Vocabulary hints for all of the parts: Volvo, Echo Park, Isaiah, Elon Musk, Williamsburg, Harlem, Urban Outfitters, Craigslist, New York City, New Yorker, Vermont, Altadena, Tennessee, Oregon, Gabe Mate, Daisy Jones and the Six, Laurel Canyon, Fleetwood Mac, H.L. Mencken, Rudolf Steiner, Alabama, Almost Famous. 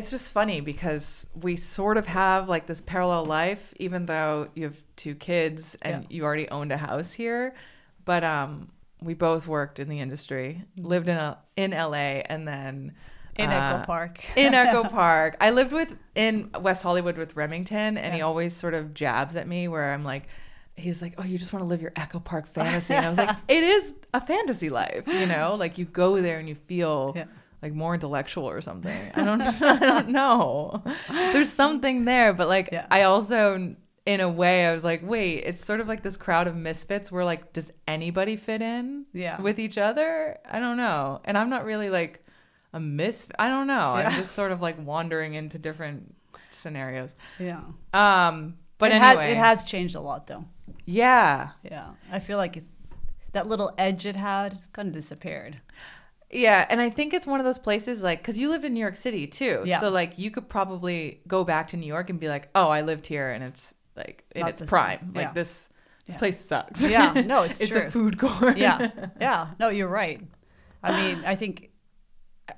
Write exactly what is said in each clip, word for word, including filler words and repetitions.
It's just funny because we sort of have like this parallel life, even though you have two kids and yeah. you already owned a house here. But um, we both worked in the industry, lived in a, in L A and then in uh, Echo Park. in Echo Park. I lived with in West Hollywood with Remington, and yeah. he always sort of jabs at me where I'm like, he's like, oh, you just want to live your Echo Park fantasy. And I was like, it is a fantasy life, you know, like you go there and you feel yeah. like more intellectual or something. I don't, I don't know. There's something there. But like, yeah. I also, in a way, I was like, wait, it's sort of like this crowd of misfits where like, does anybody fit in yeah. with each other? I don't know. And I'm not really like a misfit. I don't know. Yeah. I'm just sort of like wandering into different scenarios. Yeah. Um. But it anyway. Has, it has changed a lot, though. Yeah. Yeah. I feel like it's, that little edge it had kind of disappeared. Yeah. And I think it's one of those places, like, because you lived in New York City, too. Yeah. So, like, you could probably go back to New York and be like, oh, I lived here and it's, like, in its prime. Yeah. Like, this this yeah. place sucks. Yeah. No, it's, it's true. It's a food court. Yeah. Yeah. No, you're right. I mean, I think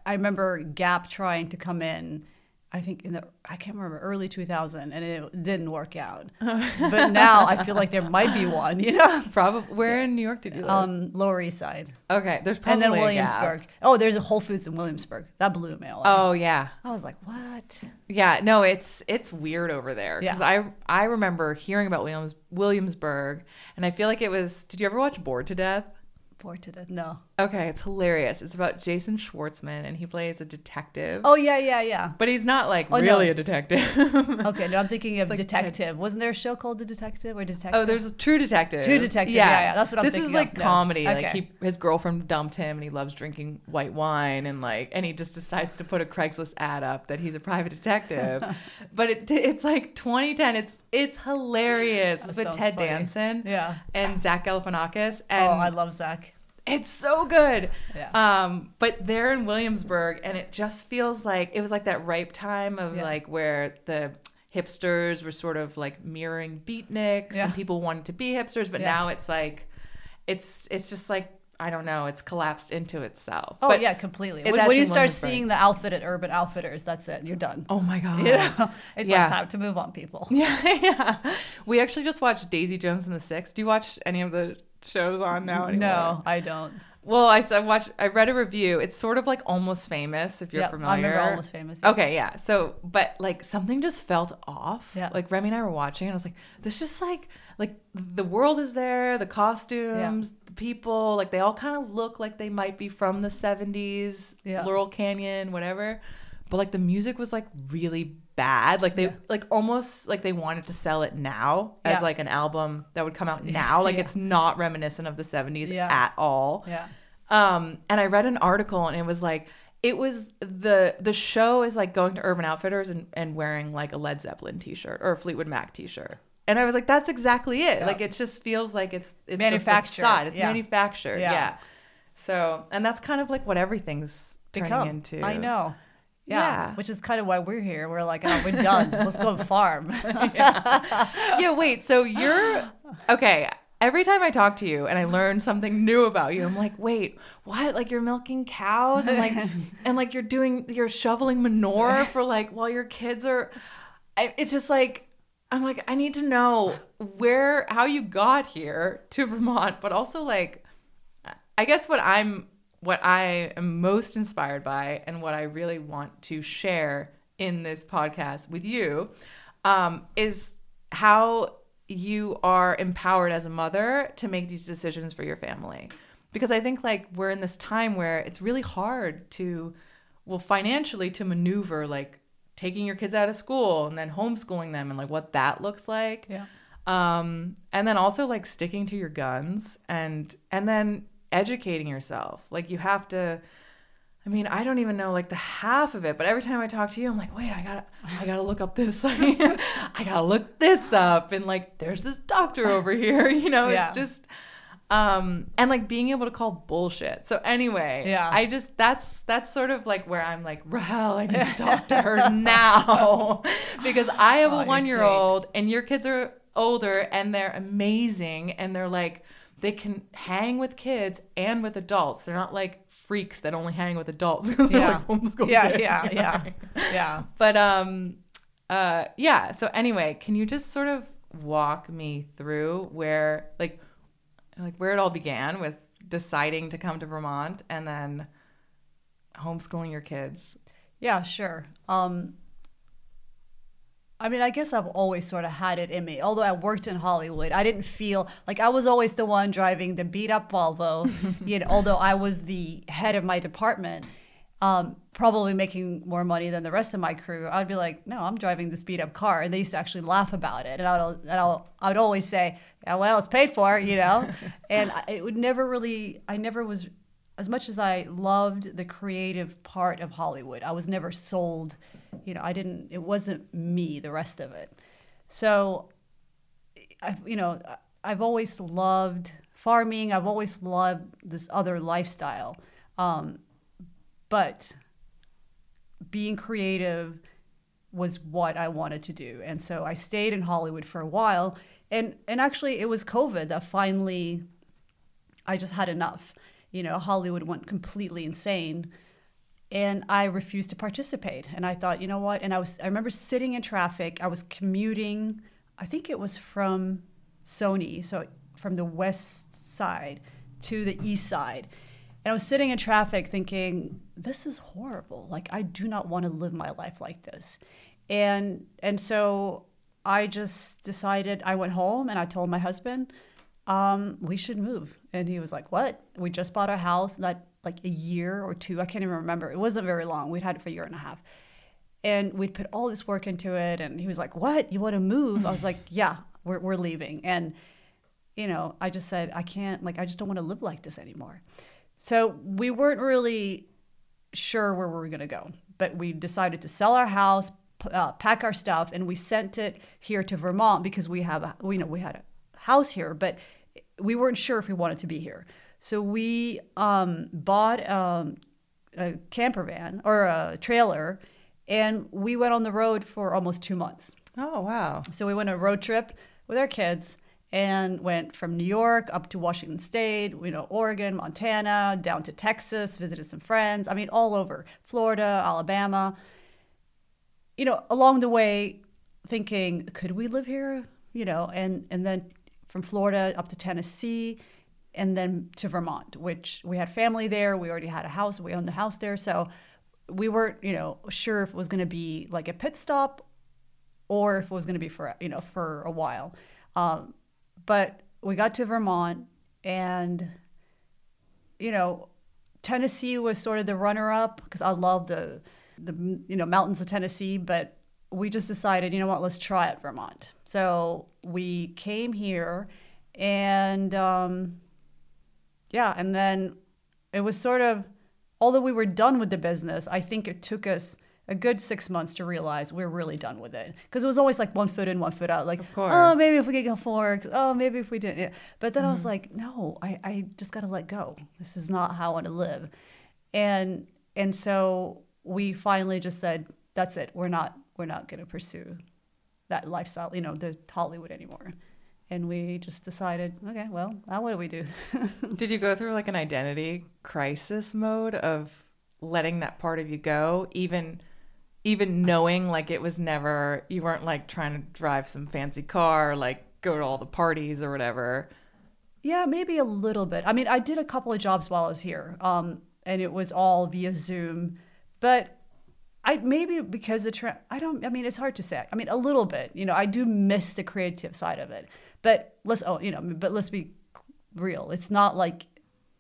I remember Gap trying to come in. I think in the, I can't remember, early two thousand, and it didn't work out. But now I feel like there might be one, you know? Probably. Where yeah. in New York did you live? Um, Lower East Side. Okay. There's probably and then Williamsburg. A Gap. Oh, there's a Whole Foods in Williamsburg. That blew me away. Oh, yeah. I was like, what? Yeah. No, it's it's weird over there. Because yeah. I, I remember hearing about Williams Williamsburg, and I feel like it was, did you ever watch Bored to Death? Bored to Death. No. Okay, it's hilarious. It's about Jason Schwartzman, and he plays a detective. Oh yeah, yeah, yeah. But he's not like oh, really no. a detective. Okay, no, I'm thinking of like Detective. Te- Wasn't there a show called The Detective or Detective? Oh, there's a True Detective. True Detective. Yeah, yeah, yeah. That's what I'm this thinking. This is like of. comedy. No. Like okay. he, his girlfriend dumped him, and he loves drinking white wine, and like, and he just decides to put a Craigslist ad up that he's a private detective. But it, it's like twenty ten. It's it's hilarious. That it's with Ted funny. Danson. Yeah. And Zach Galifianakis. And oh, I love Zach. It's so good. Yeah. Um, but they're in Williamsburg, and it just feels like it was like that ripe time of yeah. like where the hipsters were sort of like mirroring beatniks yeah. and people wanted to be hipsters. But yeah. now it's like it's it's just like, I don't know, it's collapsed into itself. Oh, but yeah, completely. It, when, when you start seeing the outfit at Urban Outfitters, that's it. You're done. Oh, my God. You know? It's yeah. like time to move on, people. Yeah, yeah. We actually just watched Daisy Jones and the Six. Do you watch any of the shows on now anymore? No, I don't. Well, I I watched I read a review. It's sort of like Almost Famous, if you're yep, familiar. I remember Almost Famous. Yeah. Okay, yeah. So, but like something just felt off. Yeah. Like Remy and I were watching, and I was like, "This just like like the world is there, the costumes, yeah. the people, like they all kind of look like they might be from the seventies, yeah. Laurel Canyon, whatever." But like the music was like really bad. Like they yeah. like almost like they wanted to sell it now as yeah. like an album that would come out now. Like yeah. it's not reminiscent of the seventies yeah. at all. Yeah. Um, and I read an article, and it was like it was the the show is like going to Urban Outfitters and, and wearing like a Led Zeppelin t-shirt or a Fleetwood Mac t-shirt. And I was like, that's exactly it. Yeah. Like it just feels like it's it's manufactured. It's yeah. manufactured. Yeah. yeah. So, and that's kind of like what everything's turning Become. into. I know. Yeah. yeah, which is kind of why we're here. We're like, oh, we're done. Let's go farm. yeah. yeah, wait. So you're okay. Every time I talk to you and I learn something new about you, I'm like, wait, what? Like you're milking cows and like and like you're doing you're shoveling manure for like while your kids are. I, it's just like I'm like I need to know where how you got here to Vermont, but also like I guess what I'm. What I am most inspired by and what I really want to share in this podcast with you um, is how you are empowered as a mother to make these decisions for your family. Because I think like we're in this time where it's really hard to, well, financially to maneuver like taking your kids out of school and then homeschooling them and like what that looks like. Yeah. Um, and then also like sticking to your guns and and then educating yourself. Like you have to, I mean, I don't even know like the half of it, but every time I talk to you, I'm like, wait, I gotta, I gotta look up this. I gotta look this up. And like, there's this doctor over here, you know, yeah. it's just, um, and like being able to call bullshit. So anyway, yeah. I just, that's, that's sort of like where I'm like, Rahel, I need to talk to her now because I have oh, a one-year-old and your kids are older and they're amazing. And they're like, they can hang with kids and with adults. They're not like freaks that only hang with adults. Yeah. Like yeah, kids, yeah, you know? yeah, yeah, yeah. But um, uh, yeah. So anyway, can you just sort of walk me through where, like, like where it all began with deciding to come to Vermont and then homeschooling your kids? Yeah, sure. Um, I mean, I guess I've always sort of had it in me. Although I worked in Hollywood, I didn't feel like I was always the one driving the beat up Volvo, you know, although I was the head of my department, um, probably making more money than the rest of my crew. I'd be like, no, I'm driving this beat up car. And they used to actually laugh about it. And I would, and I'll, I would always say, yeah, well, it's paid for, you know. And I, it would never really, I never was, as much as I loved the creative part of Hollywood, I was never sold. You know, I didn't, it wasn't me, the rest of it. So, I, you know, I've always loved farming. I've always loved this other lifestyle. Um, but being creative was what I wanted to do. And so I stayed in Hollywood for a while. And, and actually, it was COVID that finally, I just had enough. You know, Hollywood went completely insane. And I refused to participate. And I thought, you know what? And I was I remember sitting in traffic. I was commuting. I think it was from Sony, so from the west side to the east side. And I was sitting in traffic thinking, this is horrible. Like, I do not want to live my life like this. And and so I just decided, I went home and I told my husband, um, we should move. And he was like, what? We just bought our house. And I, like a year or two, I can't even remember. It wasn't very long. We'd had it for a year and a half. And we'd put all this work into it. And he was like, what? You want to move? I was like, yeah, we're we're leaving. And, you know, I just said, I can't, like, I just don't want to live like this anymore. So we weren't really sure where we were going to go. But we decided to sell our house, p- uh, pack our stuff, and we sent it here to Vermont because we have, a, you know, we had a house here, but we weren't sure if we wanted to be here. So we um, bought um, a camper van or a trailer, and we went on the road for almost two months. Oh, wow. So we went on a road trip with our kids and went from New York up to Washington State, you know, Oregon, Montana, down to Texas, visited some friends. I mean, all over. Florida, Alabama. You know, along the way thinking, could we live here? You know, and, and then from Florida up to Tennessee, and then to Vermont, which we had family there. We already had a house. We owned the house there. So we weren't, you know, sure if it was going to be like a pit stop or if it was going to be for, you know, for a while. Um, but we got to Vermont, and, you know, Tennessee was sort of the runner-up because I love the, the, you know, mountains of Tennessee. But we just decided, you know what, let's try it, Vermont. So we came here, and... Um, Yeah, and then it was sort of, although we were done with the business, I think it took us a good six months to realize we're really done with it. Because it was always like one foot in, one foot out. Like, oh, maybe if we could go forward. Oh, maybe if we didn't. Yeah. But then mm-hmm. I was like, no, I, I just got to let go. This is not how I want to live. And and so we finally just said, that's it. We're not we're not going to pursue that lifestyle, you know, the Hollywood anymore. And we just decided, okay, well, now what do we do? Did you go through like an identity crisis mode of letting that part of you go, even even knowing like it was never, you weren't like trying to drive some fancy car, like go to all the parties or whatever? Yeah, maybe a little bit. I mean, I did a couple of jobs while I was here, um, and it was all via Zoom. But I maybe because the tra- I don't, I mean, it's hard to say. I mean, a little bit. You know, I do miss the creative side of it. But let's, oh, you know, but let's be real. It's not like,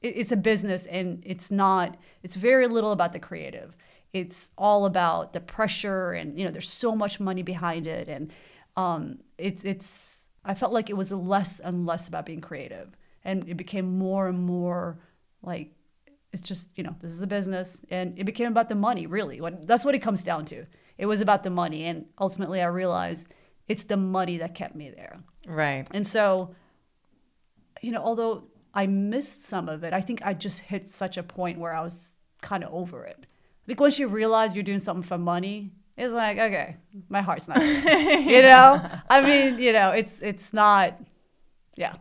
it, it's a business, and it's not, it's very little about the creative. It's all about the pressure, and, you know, there's so much money behind it. And um, it's, it's, I felt like it was less and less about being creative. And it became more and more like, it's just, you know, this is a business. And it became about the money, really. When, that's what it comes down to. It was about the money. And ultimately I realized it's the money that kept me there. Right. And so, you know, although I missed some of it, I think I just hit such a point where I was kind of over it. Like once you realize you're doing something for money, it's like, okay, my heart's not there. You know? I mean, you know, it's it's not, yeah.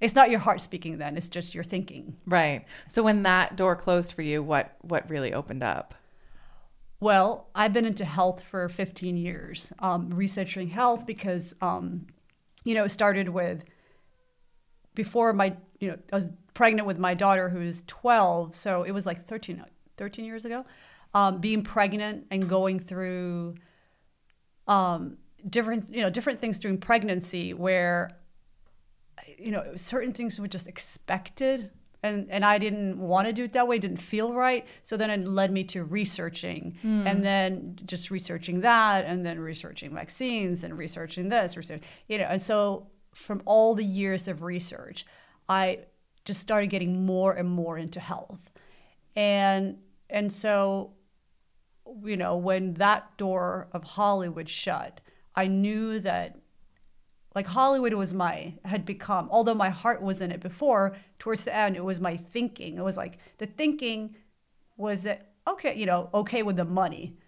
It's not your heart speaking then, it's just your thinking. Right. So when that door closed for you, what what really opened up? Well, I've been into health for fifteen years, um, researching health because, um, you know, it started with before my, you know, I was pregnant with my daughter who's twelve. So it was like thirteen, thirteen years ago, um, being pregnant and going through um, different, you know, different things during pregnancy where, you know, certain things were just expected. And, and I didn't want to do it that way, didn't feel right. So then it led me to researching mm. and then just researching that and then researching vaccines and researching this, research, you know. And so from all the years of research, I just started getting more and more into health. And, and so, you know, when that door of Hollywood shut, I knew that like Hollywood was my, had become, although my heart was in it before, towards the end, it was my thinking. It was like, the thinking was that, okay, you know, okay with the money,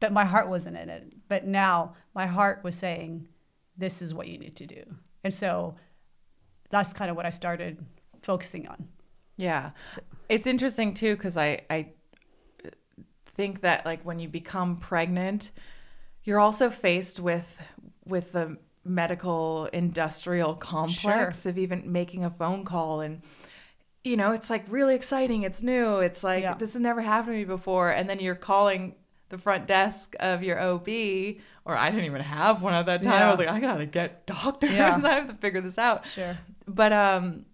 but my heart wasn't in it. But now my heart was saying, this is what you need to do. And so that's kind of what I started focusing on. Yeah. So. It's interesting too, because I, I think that like when you become pregnant, you're also faced with, with the, medical industrial complex sure. of even making a phone call, and you know it's like really exciting, it's new, it's like yeah. this has never happened to me before, and then you're calling the front desk of your O B, or I didn't even have one at that time. Yeah. I was like, I gotta get doctors, yeah. I have to figure this out. Sure. But um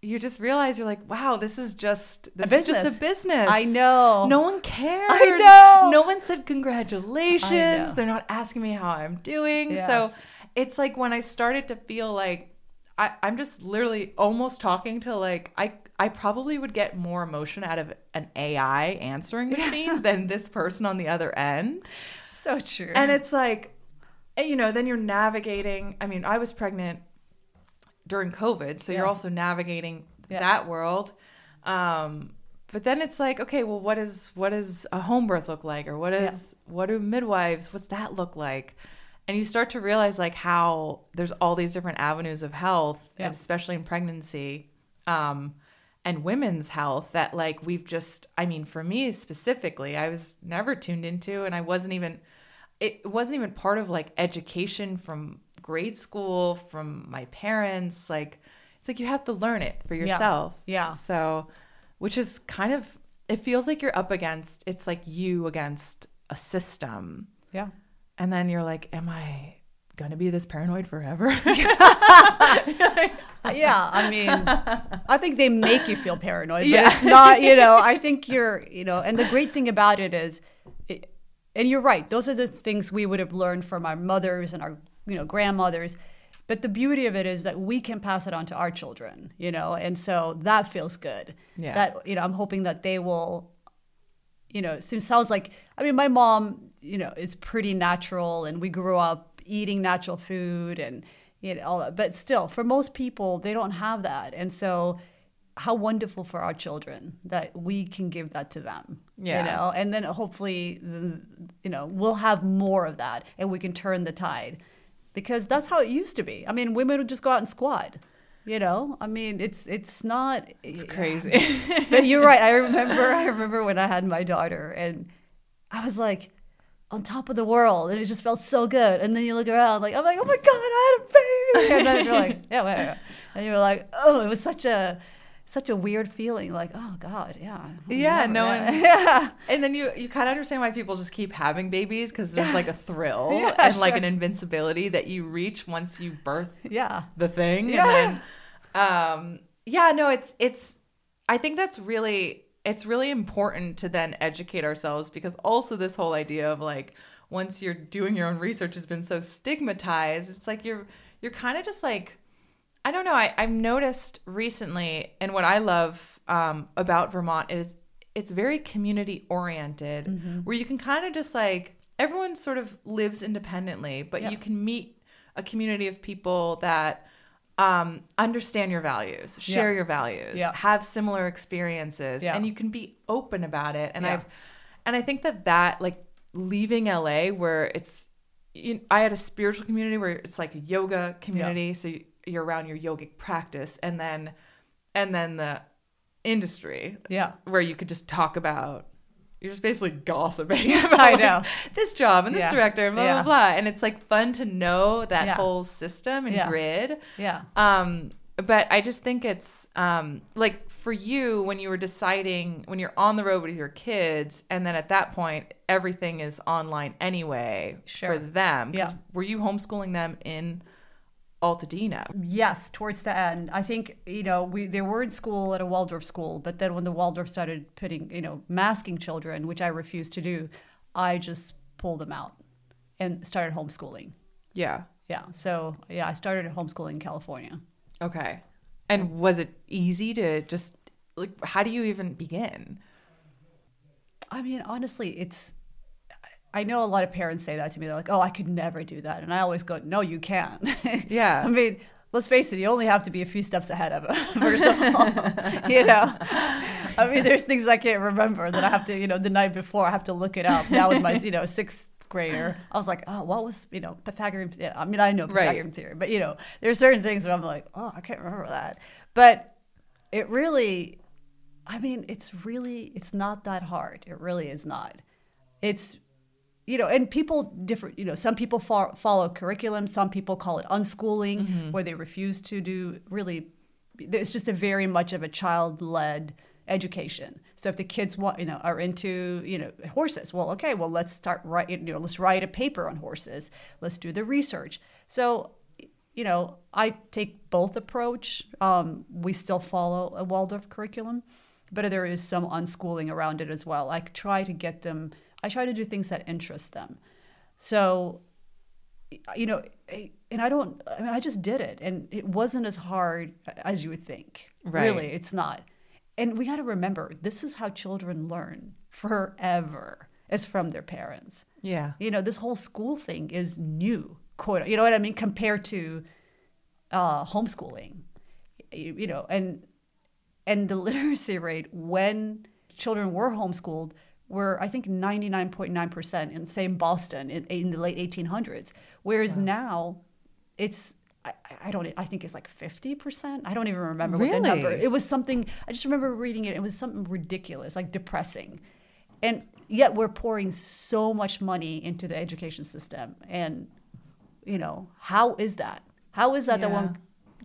you just realize, you're like, wow, this is just this is just a business. I know. No one cares. I know. No one said congratulations. They're not asking me how I'm doing. Yes. So it's like when I started to feel like I, I'm just literally almost talking to like I I probably would get more emotion out of an A I answering machine yeah. than this person on the other end. So true. And it's like, you know, then you're navigating. I mean, I was pregnant during COVID, so yeah. you're also navigating yeah. that world. Um, but then it's like, okay, well, what is what does a home birth look like, or what is yeah. what do midwives? What's that look like? And you start to realize like how there's all these different avenues of health, yeah. and especially in pregnancy, um, and women's health that like we've just, I mean, for me specifically, I was never tuned into, and I wasn't even, it wasn't even part of like education from grade school, from my parents. Like, it's like you have to learn it for yourself. Yeah. yeah. So, which is kind of, it feels like you're up against, it's like you against a system. Yeah. And then you're like, am I going to be this paranoid forever? Yeah. I mean, I think they make you feel paranoid, but yeah. it's not, you know, I think you're, you know, and the great thing about it is, it, and you're right, those are the things we would have learned from our mothers and our, you know, grandmothers. But the beauty of it is that we can pass it on to our children, you know, and so that feels good. Yeah. That, you know, I'm hoping that they will, you know, it sounds like, I mean, my mom, you know, is pretty natural, and we grew up eating natural food and, you know, all that. But still, for most people, they don't have that. And so how wonderful for our children that we can give that to them, yeah. you know, and then hopefully, you know, we'll have more of that and we can turn the tide, because that's how it used to be. I mean, women would just go out and squat. You know, I mean, it's it's not. It's crazy. But you're right. I remember I remember when I had my daughter, and I was like on top of the world, and it just felt so good. And then you look around, like, I'm like, oh my God, I had a baby. And then you're like, yeah, wait, wait. And you were like, oh, it was such a such a weird feeling. Like, oh God, yeah. Yeah, no one. Yeah. And then you, you kind of understand why people just keep having babies, because there's yeah. like a thrill yeah, and sure. like an invincibility that you reach once you birth yeah. the thing. Yeah. And then, Um, yeah, no, it's, it's, I think that's really, it's really important to then educate ourselves, because also this whole idea of like, once you're doing your own research has been so stigmatized. It's like, you're, you're kind of just like, I don't know. I, I've noticed recently, and what I love, um, about Vermont is it's very community oriented, mm-hmm. where you can kind of just like, everyone sort of lives independently, but yeah. you can meet a community of people that Um, understand your values, share yeah. your values, yeah. have similar experiences, yeah. and you can be open about it. And yeah. I've, and I think that that like leaving L A, where it's, you, I had a spiritual community where it's like a yoga community. Yeah. So you, your around your yogic practice, and then and then the industry, yeah, where you could just talk about, you're just basically gossiping about I know. Like, this job and this yeah. director and blah, yeah. blah, blah. And it's like fun to know that yeah. whole system and yeah. grid. Yeah. Um, but I just think it's um, like for you, when you were deciding, when you're on the road with your kids, and then at that point, everything is online anyway sure. for them. Yeah. Were you homeschooling them in Altadena? Yes, towards the end. I think, you know, we they were in school at a Waldorf school, but then when the Waldorf started putting, you know, masking children, which I refused to do, I just pulled them out and started homeschooling. Yeah. Yeah. So, yeah, I started homeschooling in California. Okay. And was it easy to just, like, how do you even begin? I mean, honestly, it's, I know a lot of parents say that to me. They're like, oh, I could never do that. And I always go, no, you can't. Yeah. I mean, let's face it, you only have to be a few steps ahead of them, first of all. You know? I mean, there's things I can't remember that I have to, you know, the night before I have to look it up. That was my, you know, sixth grader. I was like, oh, what was, you know, Pythagorean? Yeah, I mean, I know Pythagorean right. theory, but, you know, there are certain things where I'm like, oh, I can't remember that. But it really, I mean, it's really, it's not that hard. It really is not. It's, you know, and people different, you know, some people fo- follow curriculum, some people call it unschooling, mm-hmm. where they refuse to do really, it's just a very much of a child-led education. So if the kids want, you know, are into, you know, horses, well, okay, well, let's start, write, you know, let's write a paper on horses. Let's do the research. So, you know, I take both approach. Um, we still follow a Waldorf curriculum, but there is some unschooling around it as well. I try to get them I try to do things that interest them. So, you know, and I don't, I mean, I just did it. And it wasn't as hard as you would think. Right. Really, it's not. And we got to remember, this is how children learn forever. It's from their parents. Yeah. You know, this whole school thing is new, quote, you know what I mean, compared to uh, homeschooling, you, you know, and and the literacy rate when children were homeschooled were, I think, ninety-nine point nine percent in, say, Boston in, in the late eighteen hundreds. Whereas wow. now it's, I, I don't, I think it's like fifty percent. I don't even remember really? What the number. It was something, I just remember reading it. It was something ridiculous, like depressing. And yet we're pouring so much money into the education system. And, you know, how is that? How is that yeah. that when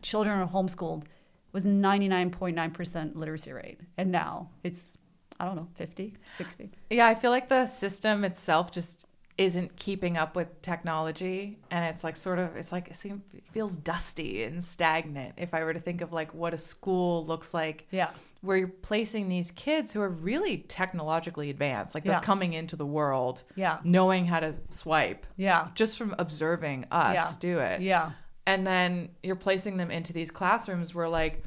children are homeschooled was ninety-nine point nine percent literacy rate? And now it's, I don't know, fifty, sixty. Yeah, I feel like the system itself just isn't keeping up with technology. And it's like sort of, it's like, it seems, feels dusty and stagnant if I were to think of like what a school looks like. Yeah. Where you're placing these kids who are really technologically advanced. Like they're yeah. coming into the world, yeah. knowing how to swipe. Yeah. Just from observing us yeah. do it. Yeah. And then you're placing them into these classrooms where like,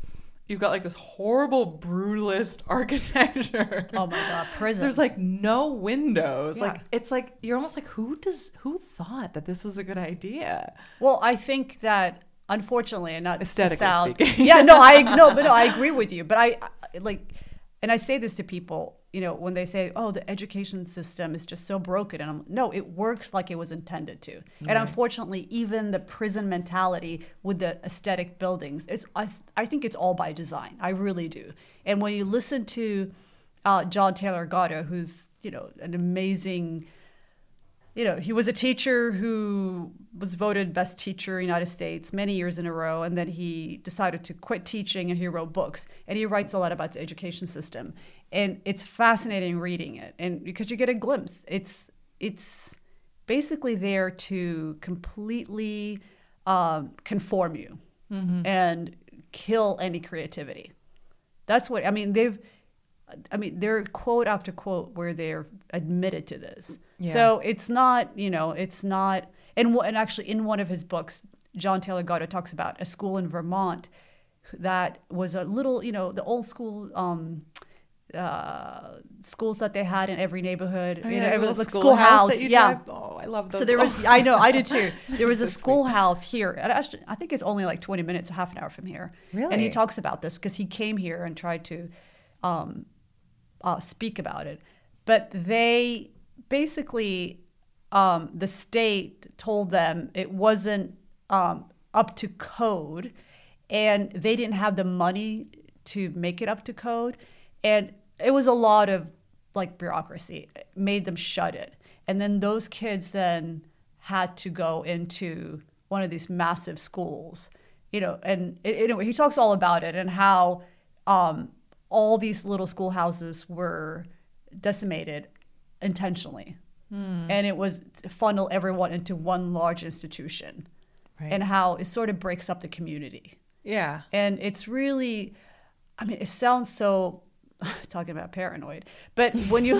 you've got like this horrible brutalist architecture. Oh my God, prison. There's like no windows. Yeah. Like it's like you're almost like who does who thought that this was a good idea? Well, I think that unfortunately, and not aesthetically to sound, speaking. Yeah, no, I no, but no, I agree with you. But I, I like, and I say this to people, you know, when they say, "Oh, the education system is just so broken," and I'm no, it works like it was intended to. Right. And unfortunately, even the prison mentality with the aesthetic buildings, it's I th- I think it's all by design. I really do. And when you listen to uh, John Taylor Gatto, who's you know an amazing, you know, he was a teacher who was voted best teacher in the United States many years in a row, and then he decided to quit teaching and he wrote books. And he writes a lot about the education system. And it's fascinating reading it, and because you get a glimpse. It's it's basically there to completely um, conform you mm-hmm. and kill any creativity. That's what, I mean, they've, I mean, they're quote after quote where they're admitted to this. Yeah. So it's not, you know, it's not, and, and actually in one of his books, John Taylor Gatto talks about a school in Vermont that was a little, you know, the old school, um, Uh, schools that they had in every neighborhood, oh, yeah, you know, every like schoolhouse. School yeah, drive. Oh, I love those. So there was, I know, I did too. There was so a schoolhouse here. And actually, I think it's only like twenty minutes, half an hour from here. Really? And he talks about this because he came here and tried to um, uh, speak about it. But they basically, um, the state told them it wasn't um, up to code, and they didn't have the money to make it up to code. And it was a lot of like bureaucracy. It made them shut it. And then those kids then had to go into one of these massive schools, you know, and it, it, he talks all about it and how um, all these little schoolhouses were decimated intentionally. Mm. And it was to funnel everyone into one large institution, right. And how it sort of breaks up the community. Yeah. And it's really, I mean, it sounds so, talking about paranoid, but when you,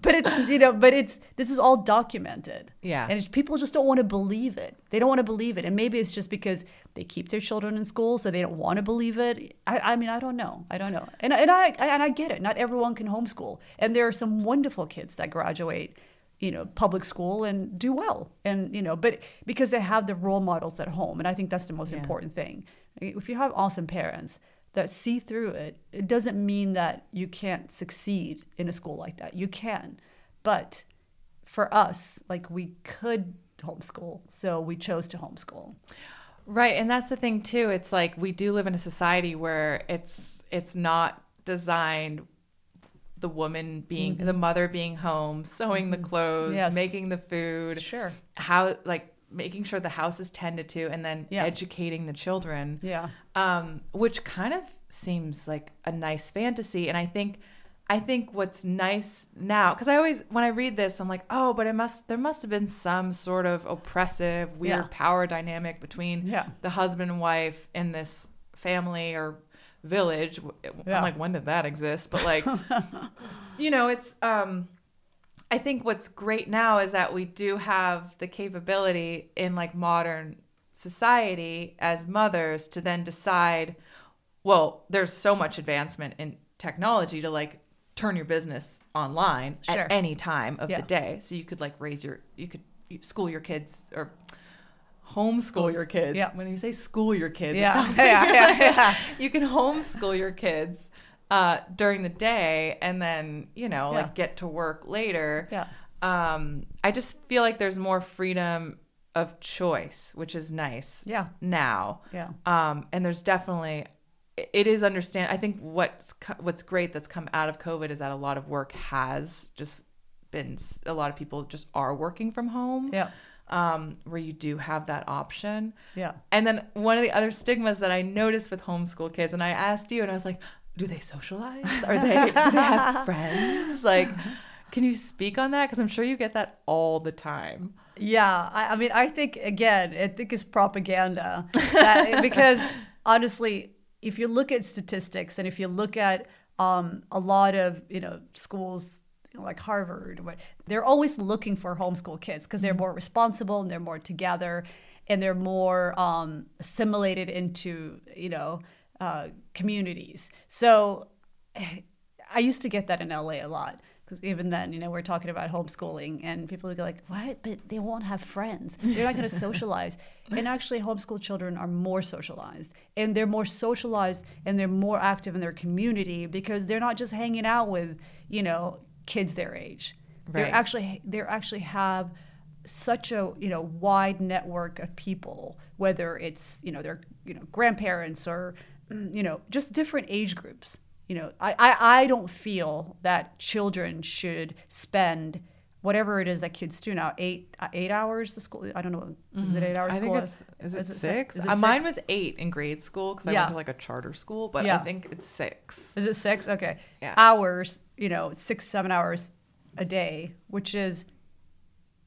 but it's, you know, but it's, this is all documented. Yeah. And it's, people just don't want to believe it. They don't want to believe it. And maybe it's just because they keep their children in school, so they don't want to believe it. I, I mean, I don't know. I don't know. And, and I, I, and I get it. Not everyone can homeschool. And there are some wonderful kids that graduate, you know, public school and do well. And, you know, but because they have the role models at home. And I think that's the most yeah. important thing. If you have awesome parents that see through it, it doesn't mean that you can't succeed in a school like that. You can. But for us, like, we could homeschool, so we chose to homeschool. Right. And that's the thing too. It's like, we do live in a society where it's, it's not designed, the woman being, mm-hmm. the mother being home, sewing the clothes, yes. making the food, sure. how, like, making sure the house is tended to, and then yeah. educating the children. Yeah. Um, which kind of seems like a nice fantasy. And I think, I think what's nice now, because I always, when I read this, I'm like, oh, but it must, there must have been some sort of oppressive, weird yeah. power dynamic between yeah. the husband and wife in this family or village. Yeah. I'm like, when did that exist? But like, you know, it's, um, I think what's great now is that we do have the capability in like modern society as mothers to then decide, well, there's so much advancement in technology to like turn your business online sure. at any time of yeah. the day. So you could like raise your, you could school your kids or homeschool your kids. Yeah. When you say school your kids, yeah. it sounds like yeah, yeah, like, yeah. you can homeschool your kids. Uh, during the day, and then, you know, yeah. like get to work later. Yeah. Um, I just feel like there's more freedom of choice, which is nice. Yeah. Now. Yeah. Um, and there's definitely, it is understand. I think what's what's great that's come out of COVID is that a lot of work has just been, a lot of people just are working from home. Yeah. Um, where you do have that option. Yeah. And then one of the other stigmas that I noticed with homeschool kids, and I asked you, and I was like, do they socialize? Are they? Do they have friends? Like, can you speak on that? Because I'm sure you get that all the time. Yeah, I, I mean, I think again, I think it's propaganda that, because honestly, if you look at statistics and if you look at um, a lot of you know schools you know, like Harvard, they're always looking for homeschool kids because they're more responsible and they're more together and they're more um, assimilated into you know. Uh, communities. So I used to get that in L A a lot because even then, you know, we're talking about homeschooling and people would go like, what? But they won't have friends. They're not going to socialize. And actually homeschool children are more socialized and they're more socialized and they're more active in their community because they're not just hanging out with, you know, kids their age. Right. They're actually, they're actually have such a you know wide network of people, whether it's you know their you know grandparents or you know just different age groups. You know, I, I, I don't feel that children should spend whatever it is that kids do now eight eight hours to school. I don't know, is mm-hmm. it eight hours? I school? think it's is it, is it six? Is it uh, six? Mine was eight in grade school because I yeah. went to like a charter school, but yeah. I think it's six. Is it six? Okay, yeah. Hours. You know, six seven hours a day, which is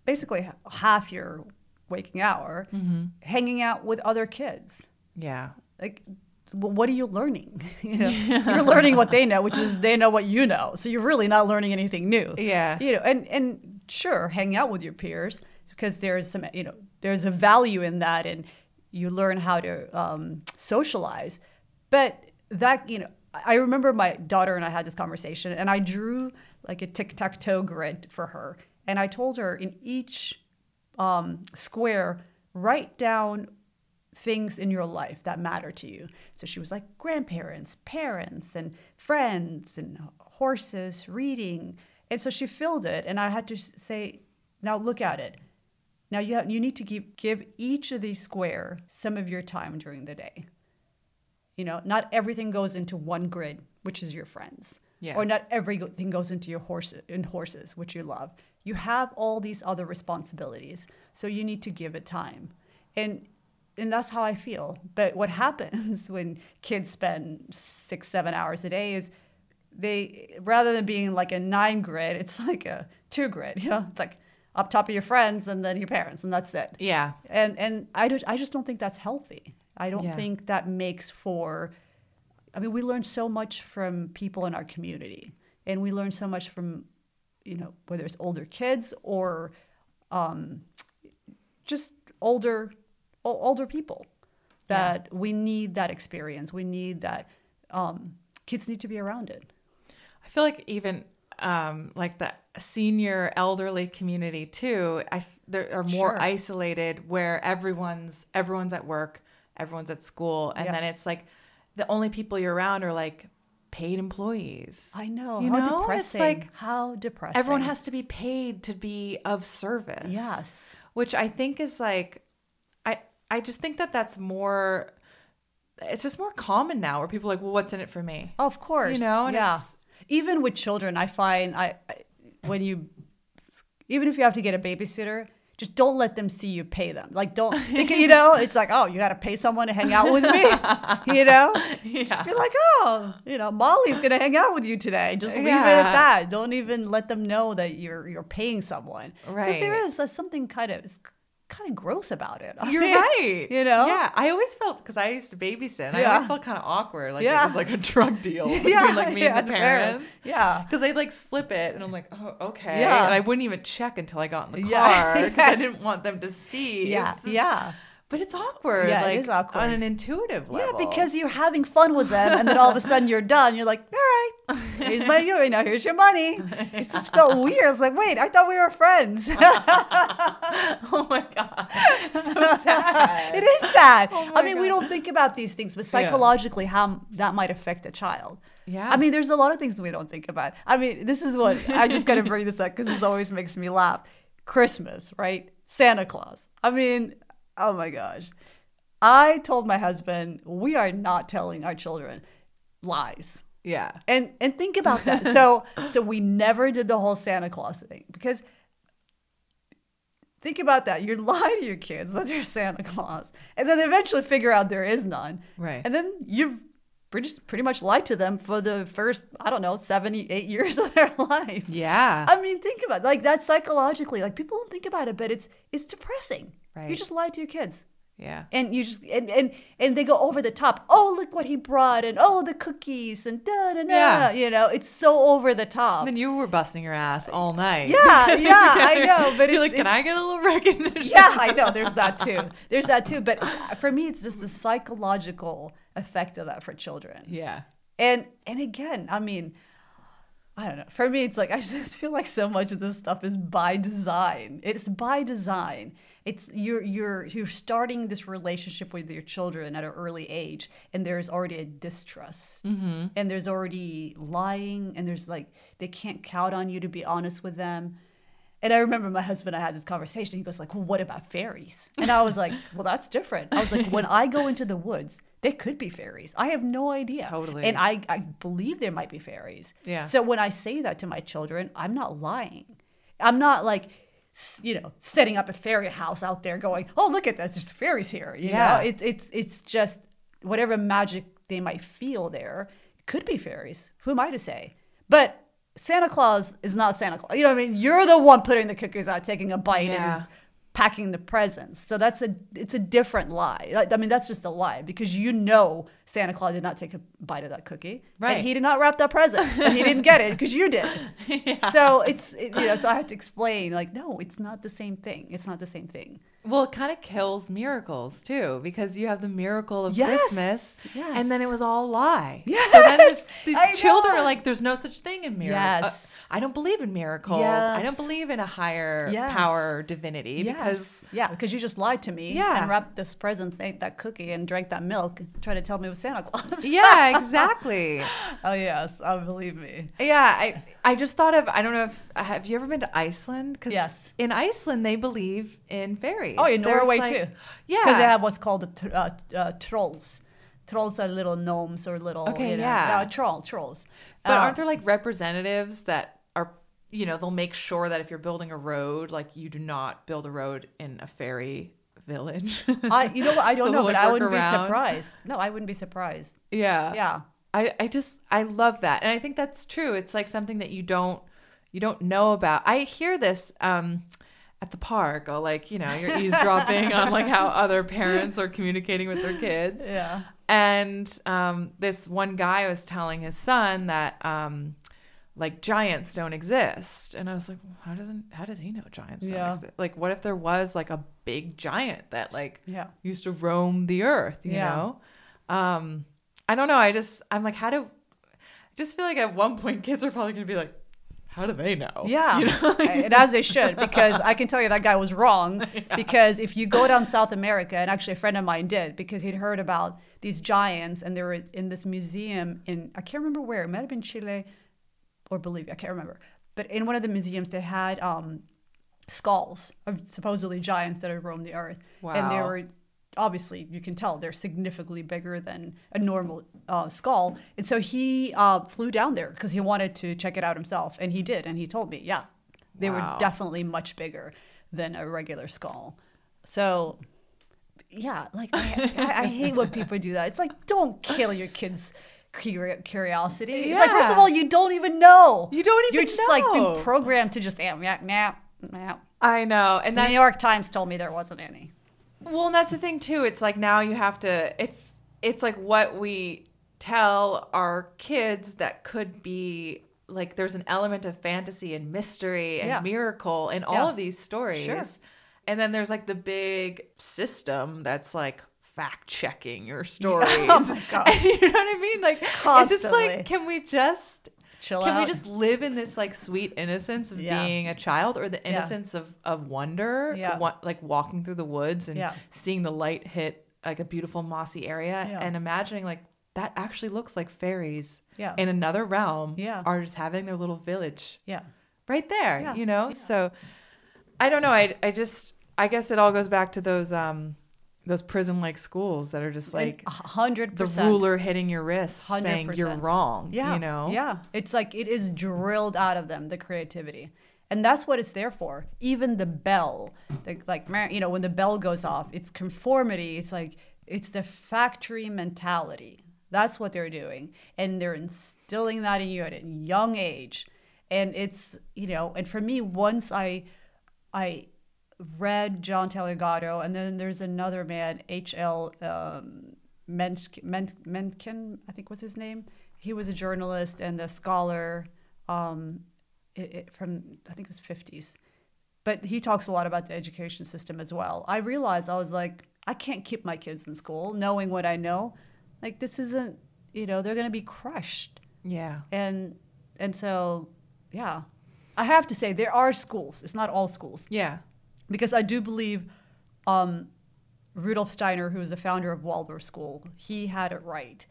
basically half your waking hour, mm-hmm. hanging out with other kids. Yeah. Like, what are you learning? You know, you're learning what they know, which is they know what you know. So you're really not learning anything new. Yeah. You know, and, and sure, hang out with your peers because there's some, you know, there's a value in that and you learn how to um, socialize. But that, you know, I remember my daughter and I had this conversation and I drew like a tic-tac-toe grid for her. And I told her in each um, square, write down things in your life that matter to you. So she was like grandparents, parents, and friends, and horses, reading. And so she filled it. And I had to say, now look at it. Now, you have, you need to give, give each of these squares some of your time during the day. You know, not everything goes into one grid, which is your friends. Yeah. Or not everything goes into your horse in horses, which you love. You have all these other responsibilities, so you need to give it time. And and that's how I feel. But what happens when kids spend six, seven hours a day is they, rather than being like a nine grid, it's like a two grid, you know? It's like up top of your friends and then your parents, and that's it. Yeah. And and I, do, I just don't think that's healthy. I don't yeah. think that makes for... I mean, we learn so much from people in our community, and we learn so much from, you know, whether it's older kids or um, just older older people, that yeah. we need that experience. We need that. Um, kids need to be around it. I feel like even um, like the senior elderly community too, I, there are more sure. isolated where everyone's everyone's at work, everyone's at school, and yeah. then it's like, the only people you're around are like paid employees. I know. You how know? Depressing. It's like how depressing. Everyone has to be paid to be of service. Yes. Which I think is like, I, I just think that that's more, it's just more common now where people are like, well, what's in it for me? Oh, of course. You know? And yeah. It's, even with children, I find I, I, when you, even if you have to get a babysitter, just don't let them see you pay them. Like, don't, you know, it's like, oh, you got to pay someone to hang out with me, you know? Yeah. Just be like, oh, you know, Molly's going to hang out with you today. Just leave yeah. it at that. Don't even let them know that you're you're paying someone. Right. Because there is uh, something kind of kind of gross about it. I you're mean, right. You know? Yeah. I always felt, because I used to babysit, and yeah. I always felt kind of awkward. Like yeah. it was like a drug deal between yeah. like me yeah, and the parents. parents. Yeah. Because they'd like slip it and I'm like, oh, okay. Yeah. And I wouldn't even check until I got in the car because yeah. I didn't want them to see. Yeah. It's just, yeah. But it's awkward. Yeah, like, it is awkward. On an intuitive level. Yeah, because you're having fun with them and then all of a sudden you're done. You're like, all right, here's my, you know, here's your money. It just felt weird. It's like, wait, I thought we were friends. Oh my God. It's so sad. It is sad. Oh I mean, God. We don't think about these things, but psychologically yeah. how that might affect a child. Yeah. I mean, there's a lot of things we don't think about. I mean, this is what, I just got to bring this up because this always makes me laugh. Christmas, right? Santa Claus. I mean... Oh my gosh. I told my husband, we are not telling our children lies. Yeah. And and think about that. So so we never did the whole Santa Claus thing, because think about that. You're lying to your kids that there's Santa Claus, and then they eventually figure out there is none. Right. And then you've pretty much lied to them for the first, I don't know, seventy-eight years of their life. Yeah. I mean, think about it. Like that psychologically, like people don't think about it, but it's it's depressing. Right. You just lied to your kids. Yeah. And you just and, and and they go over the top. Oh, look what he brought, and oh, the cookies, and da da da. Yeah. You know, it's so over the top. And then you were busting your ass all night. Yeah, yeah, I know. But you're like, can I get a little recognition? Yeah, I know. There's that too. There's that too. But for me, it's just the psychological effect of that for children. Yeah. And and again, I mean, I don't know. For me, it's like I just feel like so much of this stuff is by design. It's by design. It's you're you're you're starting this relationship with your children at an early age, and there's already a distrust, mm-hmm. and there's already lying, and there's like they can't count on you to be honest with them. And I remember my husband and I had this conversation. He goes like, "Well, what about fairies?" And I was like, "Well, that's different." I was like, "When I go into the woods, they could be fairies. I have no idea." Totally. And I I believe there might be fairies. Yeah. So when I say that to my children, I'm not lying. I'm not like, you know, setting up a fairy house out there going, oh, look at this, there's fairies here. You yeah. know, it, it's it's just whatever magic they might feel there, it could be fairies. Who am I to say? But Santa Claus is not Santa Claus. You know what I mean? You're the one putting the cookies out, taking a bite yeah. and packing the presents. So that's a, it's a different lie. I mean, that's just a lie, because you know Santa Claus did not take a bite of that cookie. Right. And he did not wrap that present. And he didn't get it because you did. Yeah. So it's, it, you know, so I have to explain like, no, it's not the same thing. It's not the same thing. Well, it kind of kills miracles too, because you have the miracle of yes. Christmas yes. and then it was all a lie. Yes. So then these I children know. Are like, there's no such thing in miracles. Yes. Uh, I don't believe in miracles. Yes. I don't believe in a higher yes. power or divinity yes. because yeah, because you just lied to me yeah. and wrapped this present, ate that cookie, and drank that milk, tried to tell me it was Santa Claus. Yeah, exactly. Oh yes, oh, believe me. Yeah, I I just thought of I don't know if have you ever been to Iceland? 'Cause yes. in Iceland they believe in fairies. Oh, in There's Norway like, too. Yeah, because they have what's called the tr- uh, uh, trolls. Trolls are little gnomes or little, okay, you know, yeah. no, troll, trolls. But uh, aren't there like representatives that are, you know, they'll make sure that if you're building a road, like you do not build a road in a fairy village. I, you know, what? I don't so know, but I wouldn't around. be surprised. No, I wouldn't be surprised. Yeah. Yeah. I, I just, I love that. And I think that's true. It's like something that you don't, you don't know about. I hear this, um, at the park, or like, you know, you're eavesdropping on like how other parents are communicating with their kids. Yeah. And um, this one guy was telling his son that um, like giants don't exist, and I was like, well, how doesn't how does he know giants yeah. don't exist? Like, what if there was like a big giant that like yeah. used to roam the earth? You yeah. know, um, I don't know. I just I'm like, how do? I just feel like at one point kids are probably gonna be like, how do they know? Yeah, you know? And as they should, because I can tell you that guy was wrong. Yeah. Because if you go down South America, and actually a friend of mine did, because he'd heard about these giants, and they were in this museum in, I can't remember where, it might have been Chile or Bolivia, I can't remember. But in one of the museums, they had um, skulls of supposedly giants that had roamed the earth. Wow. And they were, obviously, you can tell, they're significantly bigger than a normal uh, skull. And so he uh, flew down there because he wanted to check it out himself. And he did. And he told me, yeah, they wow. were definitely much bigger than a regular skull. So, yeah, like, I, I, I hate when people do that. It's like, don't kill your kids' curiosity. It's yeah. like, first of all, you don't even know. You don't even know. You're just know. like been programmed to just, yeah, yeah, yeah, yeah. I know. And the New York Times told me there wasn't any. Well, and that's the thing, too. It's like now you have to, it's it's like what we tell our kids that could be, like there's an element of fantasy and mystery and yeah. miracle in yeah. all of these stories. Sure. And then there's like the big system that's like fact-checking your stories. Oh, my God. And you know what I mean? Like, Constantly. It's just like, can we just... Chill Can out. we just live in this like sweet innocence of yeah. being a child, or the innocence yeah. of, of wonder, yeah. wa- like walking through the woods and yeah. seeing the light hit like a beautiful mossy area yeah. and imagining like that actually looks like fairies yeah. in another realm yeah. are just having their little village yeah. right there, yeah. you know? Yeah. So I don't know. I, I just, I guess it all goes back to those, um, those prison-like schools that are just like one hundred percent the ruler hitting your wrist one hundred percent saying you're wrong, yeah. you know? Yeah, it's like it is drilled out of them, the creativity. And that's what it's there for. Even the bell, the, like, you know, when the bell goes off, it's conformity. It's like, it's the factory mentality. That's what they're doing. And they're instilling that in you at a young age. And it's, you know, and for me, once I, I, read John Taylor Gatto, and then there's another man, H L Um, Mench- Men- Mencken, I think was his name. He was a journalist and a scholar um, it, it, from, I think it was fifties. But he talks a lot about the education system as well. I realized, I was like, I can't keep my kids in school knowing what I know. Like, this isn't, you know, they're going to be crushed. Yeah. And and so, yeah. I have to say, there are schools. It's not all schools. Yeah. Because I do believe um, Rudolf Steiner, who is the founder of Waldorf School, he had it right.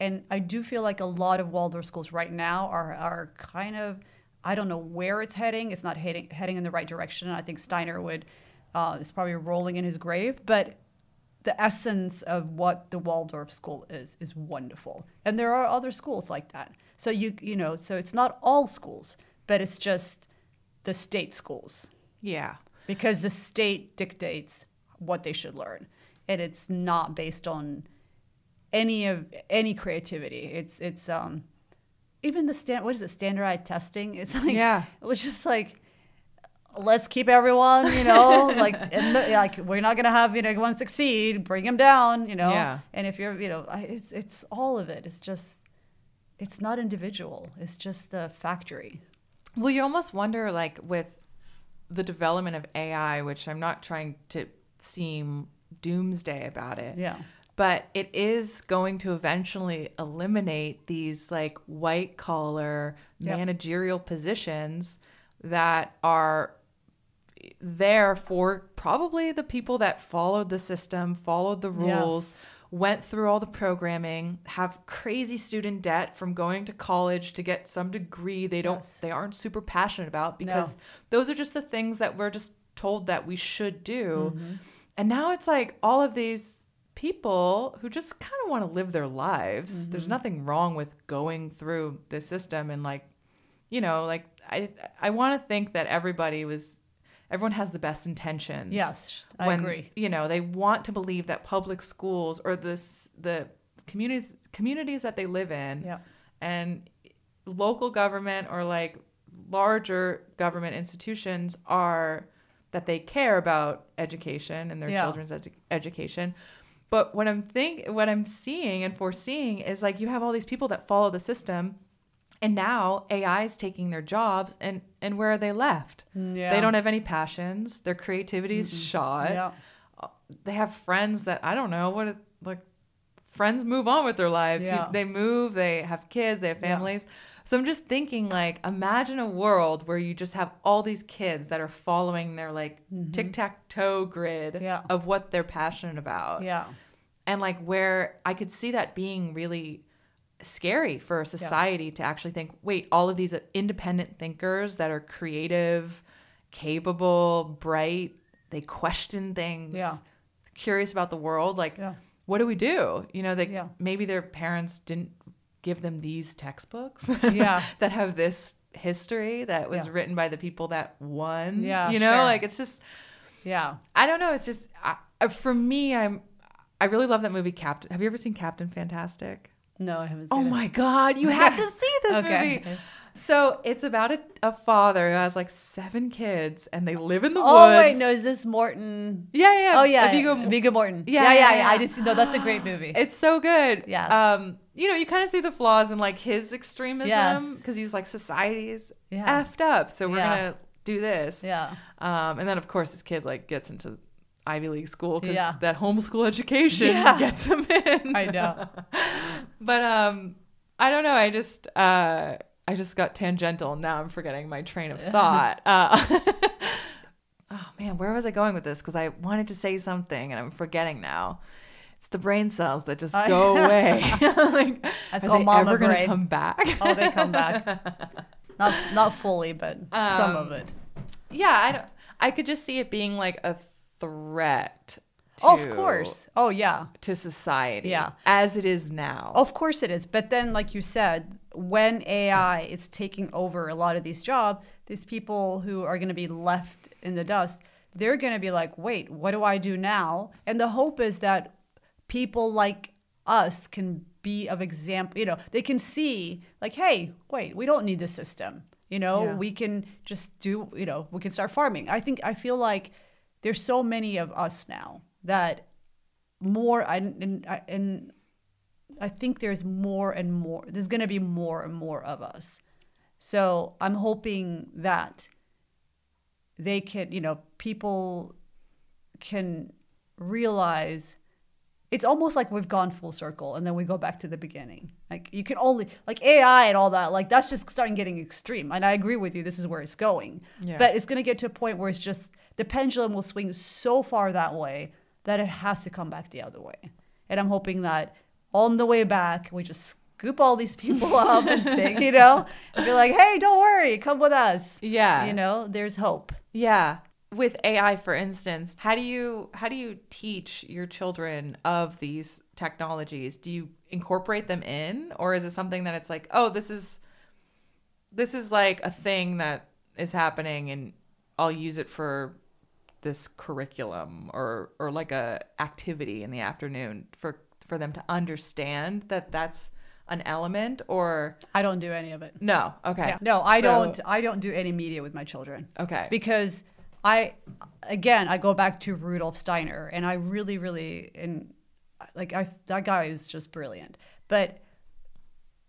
And I do feel like a lot of Waldorf schools right now are are kind of, I don't know where it's heading. It's not heading, heading in the right direction. And I think Steiner would uh, is probably rolling in his grave. But the essence of what the Waldorf school is is wonderful. And there are other schools like that. So, you you know, so it's not all schools, but it's just the state schools. Yeah. Because the state dictates what they should learn, and it's not based on any of any creativity. It's it's um, even the stand. What is it? Standardized testing. It's like yeah. It was just like, let's keep everyone, you know, like in the, like we're not gonna have you know one succeed. Bring them down, you know. Yeah. And if you're you know, it's it's all of it. It's just it's not individual. It's just a factory. Well, you almost wonder like with the development of A I, which I'm not trying to seem doomsday about it. Yeah. But it is going to eventually eliminate these like white collar yep. managerial positions that are there for probably the people that followed the system, followed the rules, yes. went through all the programming, have crazy student debt from going to college to get some degree they don't yes. they aren't super passionate about because no. those are just the things that we're just told that we should do. Mm-hmm. And now it's like all of these people who just kind of want to live their lives. Mm-hmm. There's nothing wrong with going through this system and like, you know, like I I want to think that everybody was, everyone has the best intentions. Yes, I when, agree. You know, they want to believe that public schools or this the communities communities that they live in yeah. and local government or like larger government institutions are that they care about education and their yeah. children's edu- education. But what I'm think, what I'm seeing and foreseeing is like you have all these people that follow the system, and now A I is taking their jobs, and, and where are they left? Yeah. They don't have any passions. Their creativity is mm-hmm. shot. Yeah. They have friends that I don't know what like friends move on with their lives. Yeah. You, they move. They have kids. They have families. Yeah. So I'm just thinking like imagine a world where you just have all these kids that are following their like mm-hmm. tic-tac-toe grid yeah. of what they're passionate about. Yeah. And like where I could see that being really scary for a society yeah. to actually think, wait, all of these independent thinkers that are creative, capable, bright, they question things, yeah. curious about the world, like yeah. what do we do? You know, they yeah. maybe their parents didn't give them these textbooks yeah. that have this history that was yeah. written by the people that won. Yeah, you know, sure. like it's just, yeah, I don't know. It's just I, for me, I'm I really love that movie Captain. Have you ever seen Captain Fantastic? No, I haven't. Seen oh it. my God, you have to see this okay. movie. So it's about a, a father who has like seven kids and they live in the woods. Oh wait, no, is this Morton? Yeah, yeah. Oh yeah, Viggo, Viggo Morton. Yeah yeah, yeah, yeah, yeah. I just no, that's a great movie. It's so good. Yeah. Um, you know, you kind of see the flaws in like his extremism because yes. he's like society's yeah. effed up, so we're yeah. gonna do this. Yeah. Um, and then of course his kid like gets into Ivy League school because yeah. that homeschool education yeah. gets him in. I know. But um, I don't know. I just. Uh, I just got tangential. Now I'm forgetting my train of thought. Uh, oh, man, where was I going with this? Because I wanted to say something, and I'm forgetting now. It's the brain cells that just go away. Like, that's called mama brain. Are they ever going to come back? Oh, they come back. Not not fully, but um, some of it. Yeah, I, don't, I could just see it being like a threat. To, oh, of course. Oh, yeah. To society. Yeah. As it is now. Of course it is. But then, like you said, when A I is taking over a lot of these jobs, these people who are going to be left in the dust, they're going to be like, wait, what do I do now? And the hope is that people like us can be of example, you know, they can see like, hey, wait, we don't need this system. You know, yeah. we can just do, you know, we can start farming. I think, I feel like there's so many of us now that more, and, and, and I think there's more and more, there's going to be more and more of us. So I'm hoping that they can, you know, people can realize it's almost like we've gone full circle and then we go back to the beginning. Like you can only, like A I and all that, like that's just starting getting extreme. And I agree with you, this is where it's going. Yeah. But it's going to get to a point where it's just, the pendulum will swing so far that way that it has to come back the other way. And I'm hoping that on the way back, we just scoop all these people up and take, you know, and be like, hey, don't worry, come with us. Yeah. You know, there's hope. Yeah. With A I, for instance, how do you how do you teach your children of these technologies? Do you incorporate them in, or is it something that it's like, oh, this is this is like a thing that is happening and I'll use it for this curriculum or or like a activity in the afternoon for for them to understand that that's an element? Or I don't do any of it. No. Okay. Yeah. No, I so... don't I don't do any media with my children. Okay. Because I again, I go back to Rudolf Steiner and I really really and like I that guy is just brilliant. But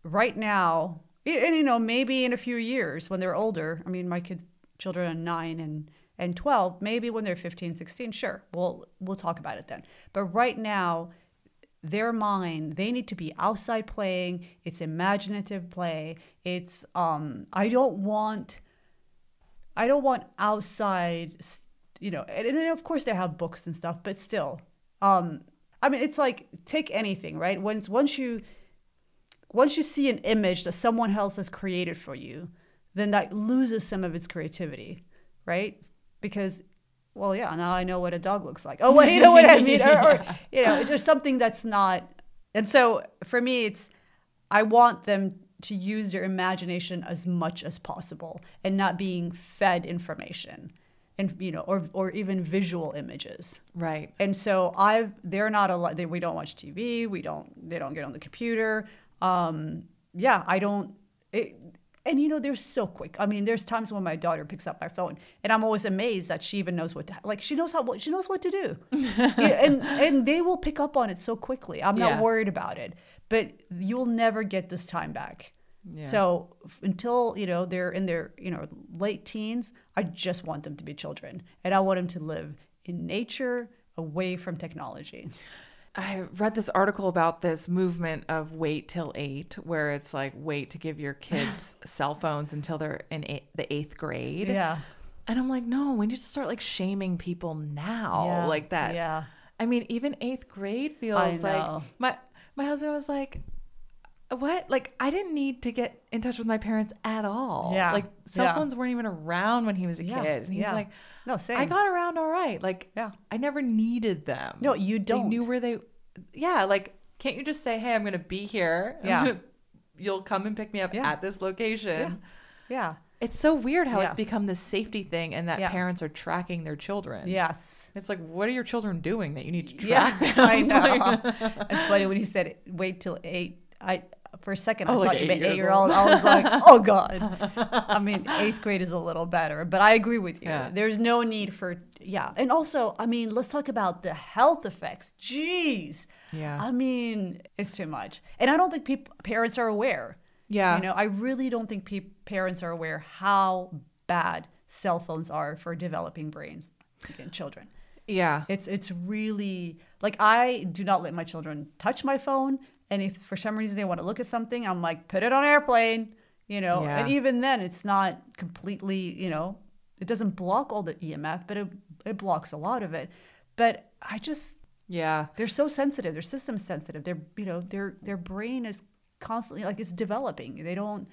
right now, and you know, maybe in a few years when they're older, I mean my kids children are nine and and twelve, maybe when they're fifteen, sixteen, sure. We'll we'll talk about it then. But right now their mind. They need to be outside playing. It's imaginative play. It's um, I don't want, I don't want outside, you know. And, and of course they have books and stuff, but still, um, I mean, it's like take anything, right? Once once you, once you see an image that someone else has created for you, then that loses some of its creativity, right? Because well, yeah, now I know what a dog looks like. Oh, well, you know what I mean? Or, or you know, just something that's not. And so for me, it's, I want them to use their imagination as much as possible and not being fed information and, you know, or or even visual images. Right. And so I've, they're not a lot, they, we don't watch T V. We don't, they don't get on the computer. Um, yeah, I don't, it, and, you know, they're so quick. I mean, there's times when my daughter picks up my phone and I'm always amazed that she even knows what to, like, she knows how, she knows what to do. yeah, and and they will pick up on it so quickly. I'm not yeah. worried about it. But you'll never get this time back. Yeah. So until, you know, they're in their, you know, late teens, I just want them to be children. And I want them to live in nature, away from technology. I read this article about this movement of wait till eight, where it's like, wait to give your kids cell phones until they're in eight, the eighth grade. Yeah. And I'm like, no, we need to start like shaming people now yeah. like that. Yeah. I mean, even eighth grade feels like my, my husband was like, what? Like, I didn't need to get in touch with my parents at all. Yeah. Like cell yeah. phones weren't even around when he was a yeah. kid. And he's yeah. like, no, same. I got around all right. Like, yeah. I never needed them. No, you don't. They knew where they, yeah. Like, can't you just say, hey, I'm going to be here. Yeah. Gonna, you'll come and pick me up yeah. at this location. Yeah. yeah. It's so weird how yeah. it's become this safety thing and that yeah. parents are tracking their children. Yes. It's like, what are your children doing that you need to track yeah, them? I know. It's funny when he said, wait till eight. I, For a second, oh, I like thought you meant eight-year-old. I was like, oh, God. I mean, eighth grade is a little better. But I agree with you. Yeah. There's no need for, yeah. And also, I mean, let's talk about the health effects. Jeez. Yeah. I mean, it's too much. And I don't think people, parents are aware. Yeah. You know, I really don't think pe- parents are aware how bad cell phones are for developing brains in children. Yeah. It's, it's really, like, I do not let my children touch my phone. And if for some reason they want to look at something, I'm like, put it on airplane, you know. Yeah. And even then, it's not completely, you know, it doesn't block all the E M F, but it it blocks a lot of it. But I just, yeah, they're so sensitive. They're system sensitive. They're, you know, their their brain is constantly like it's developing. They don't.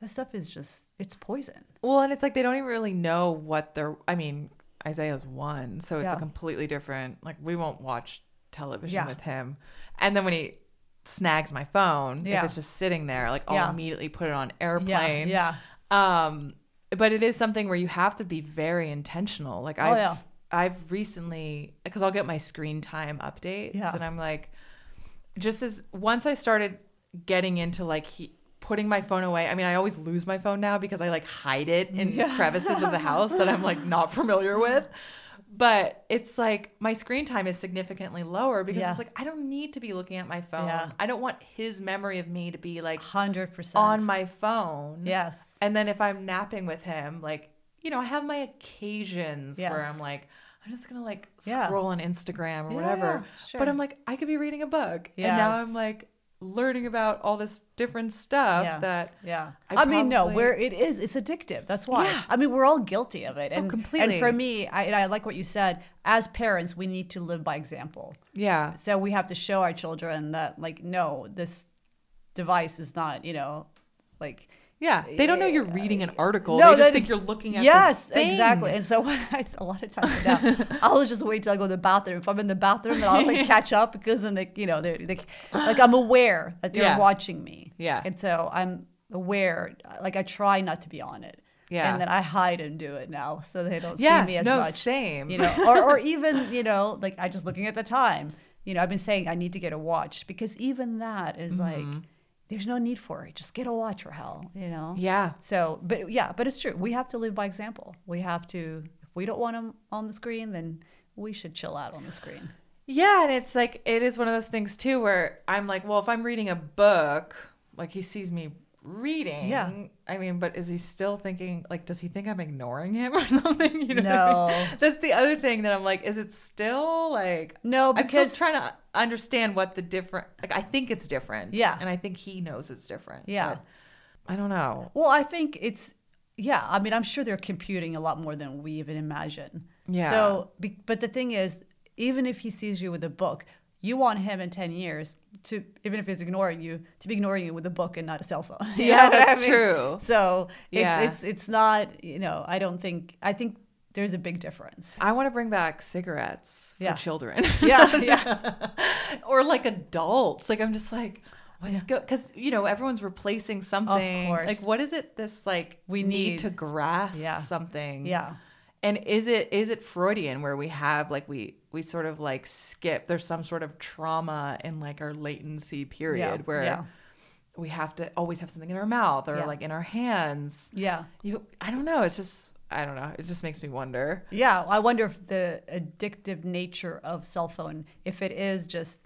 That stuff is just, it's poison. Well, and it's like they don't even really know what they're. I mean, Isaiah's one, so it's yeah. a completely different. Like we won't watch television yeah. with him, and then when he. Snags my phone yeah. if it's just sitting there like I'll yeah. immediately put it on airplane yeah. yeah um but it is something where you have to be very intentional like oh, I've yeah. I've recently because I'll get my screen time updates yeah. and I'm like just as once I started getting into like he, putting my phone away I mean I always lose my phone now because I like hide it in yeah. crevices of the house that I'm like not familiar with. But it's like my screen time is significantly lower because yeah. it's like I don't need to be looking at my phone. Yeah. I don't want his memory of me to be like one hundred percent on my phone. Yes. And then if I'm napping with him, like, you know, I have my occasions yes. where I'm like, I'm just going to like yeah. scroll on Instagram or yeah, whatever. Yeah, sure. But I'm like, I could be reading a book. Yes. And now I'm like learning about all this different stuff yes. that yeah. I, I probably... mean, no, where it is, it's addictive. That's why. Yeah. I mean, we're all guilty of it. And, oh, completely. And for me, I, and I like what you said, as parents, we need to live by example. Yeah. So we have to show our children that like, no, this device is not, you know, like... Yeah, they don't know you're reading an article. No, they just think you're looking at yes, this thing. Exactly. And so when I, a lot of times now, I'll just wait till I go to the bathroom. If I'm in the bathroom, then I'll like catch up because then they, you know, they're they, like I'm aware that they're yeah. watching me. Yeah. And so I'm aware, like I try not to be on it. Yeah. And then I hide and do it now, so they don't yeah, see me as no, much. Yeah. No, same. You know, or or even you know, like I just looking at the time. You know, I've been saying I need to get a watch because even that is mm-hmm. like. There's no need for it. Just get a watch, Rahel, you know? Yeah. So, but yeah, but it's true. We have to live by example. We have to, if we don't want them on the screen, then we should chill out on the screen. Yeah. And it's like, it is one of those things too, where I'm like, well, if I'm reading a book, like he sees me reading. Yeah. I mean, but is he still thinking, like, does he think I'm ignoring him or something? You know no. What I mean? That's the other thing that I'm like, is it still like, no, because I'm still trying to understand what the different, like, I think it's different. Yeah. And I think he knows it's different. Yeah. I don't know. Well, I think it's, yeah. I mean, I'm sure they're computing a lot more than we even imagine. Yeah. So, but the thing is, even if he sees you with a book, you want him in ten years to, even if he's ignoring you, to be ignoring you with a book and not a cell phone. You yeah, that's I mean? true. So it's, yeah. it's it's not, you know, I don't think, I think there's a big difference. I want to bring back cigarettes for yeah. children. Yeah, yeah. Or like adults. Like, I'm just like, what's yeah. go? Because, you know, everyone's replacing something. Of course. Like, what is it this, like, we need, need to grasp yeah. something? Yeah. And is it is it Freudian where we have, like, we, we sort of, like, skip, there's some sort of trauma in, like, our latency period yeah, where yeah. we have to always have something in our mouth or, yeah. like, in our hands. Yeah. You, I don't know. It's just, I don't know. It just makes me wonder. Yeah. I wonder if the addictive nature of cell phone, if it is just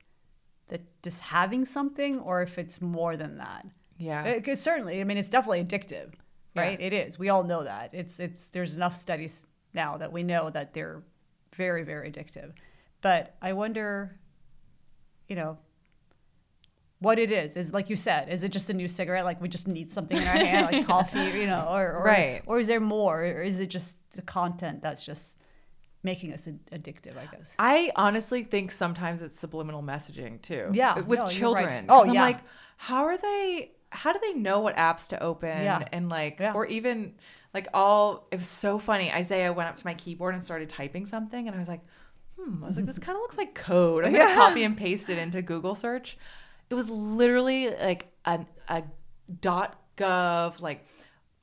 the, just having something or if it's more than that. Yeah. Because certainly, I mean, it's definitely addictive, right? Yeah. It is. We all know that. It's it's there's enough studies now that we know that they're very, very addictive. But I wonder, you know, what it is. Is, like you said, is it just a new cigarette? Like, we just need something in our hand, like coffee, you know, or or, right. or is there more? Or is it just the content that's just making us addictive, I guess? I honestly think sometimes it's subliminal messaging, too. Yeah. With no, children. You're right. Oh, I'm yeah. like, how are they, how do they know what apps to open? Yeah. And, like, yeah. or even... Like all, it was so funny. Isaiah went up to my keyboard and started typing something. And I was like, hmm, I was like, this kind of looks like code. I'm going to yeah. copy and paste it into Google search. It was literally like a, a .gov, like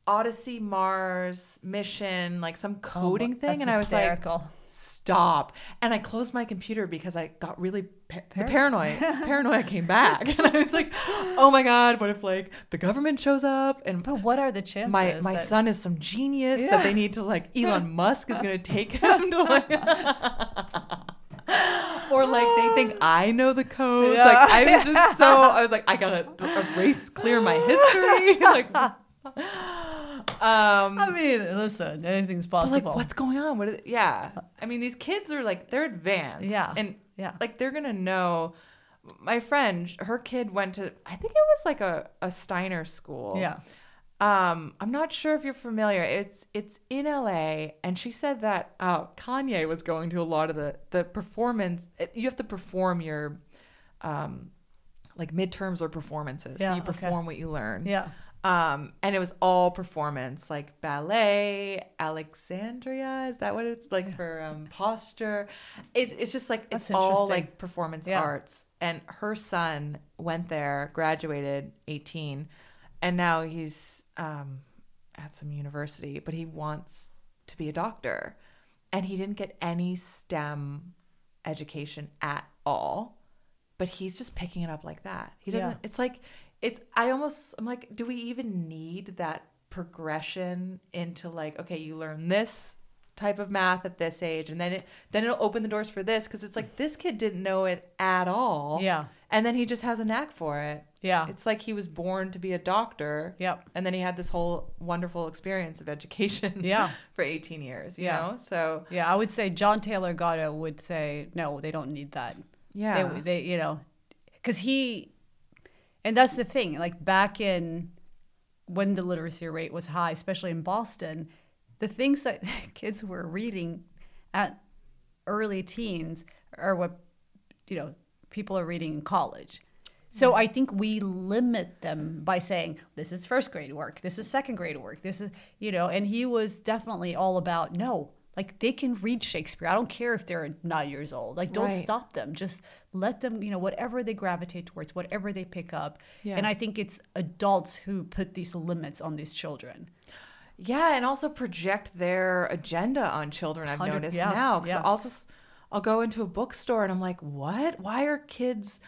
Odyssey, Mars, mission, like some coding oh, thing. And hysterical. I was like, stop. And I closed my computer because I got really par- par- the paranoid. Paranoia came back. And I was like, oh my God, what if like the government shows up? And but what are the chances? My, my that... son is some genius yeah. that they need to like, Elon Musk is going to take him to like, or like they think I know the code. Yeah. Like I was just so, I was like, I got to erase, clear my history. Like, Um, I mean, listen, anything's possible. Like, what's going on? What? Is, yeah, I mean, these kids are like they're advanced. Yeah, and yeah, like they're gonna know. My friend, her kid went to, I think it was like a, a Steiner school. Yeah, um, I'm not sure if you're familiar. It's it's in L A, and she said that uh, Kanye was going to a lot of the the performance. You have to perform your, um, like midterms or performances. Yeah, so you perform okay. what you learn. Yeah. Um, and it was all performance, like ballet, Alexandria. Is that what it's like for um, posture? It's it's just like it's all like performance yeah. arts. And her son went there, graduated eighteen, and now he's um, at some university. But he wants to be a doctor, and he didn't get any STEM education at all. But he's just picking it up like that. He doesn't. Yeah. It's like. It's, I almost, I'm like, do we even need that progression into like, okay, you learn this type of math at this age and then it, then it'll open the doors for this. Cause it's like, this kid didn't know it at all. Yeah. And then he just has a knack for it. Yeah. It's like he was born to be a doctor. Yep. And then he had this whole wonderful experience of education yeah. for eighteen years, you yeah. know? So. Yeah. I would say John Taylor Gatto would say, no, they don't need that. Yeah. They, they you know, cause he, and that's the thing, like back in when the literacy rate was high, especially in Boston, the things that kids were reading at early teens are what, you know, people are reading in college. So I think we limit them by saying, this is first grade work, this is second grade work, this is, you know, and he was definitely all about, no, like they can read Shakespeare. I don't care if they're nine years old. Like don't right. stop them. Just let them, you know, whatever they gravitate towards, whatever they pick up. Yeah. And I think it's adults who put these limits on these children. Yeah, and also project their agenda on children, I've noticed yes, now. Because yes. I'll just, I'll go into a bookstore and I'm like, what? Why are kids...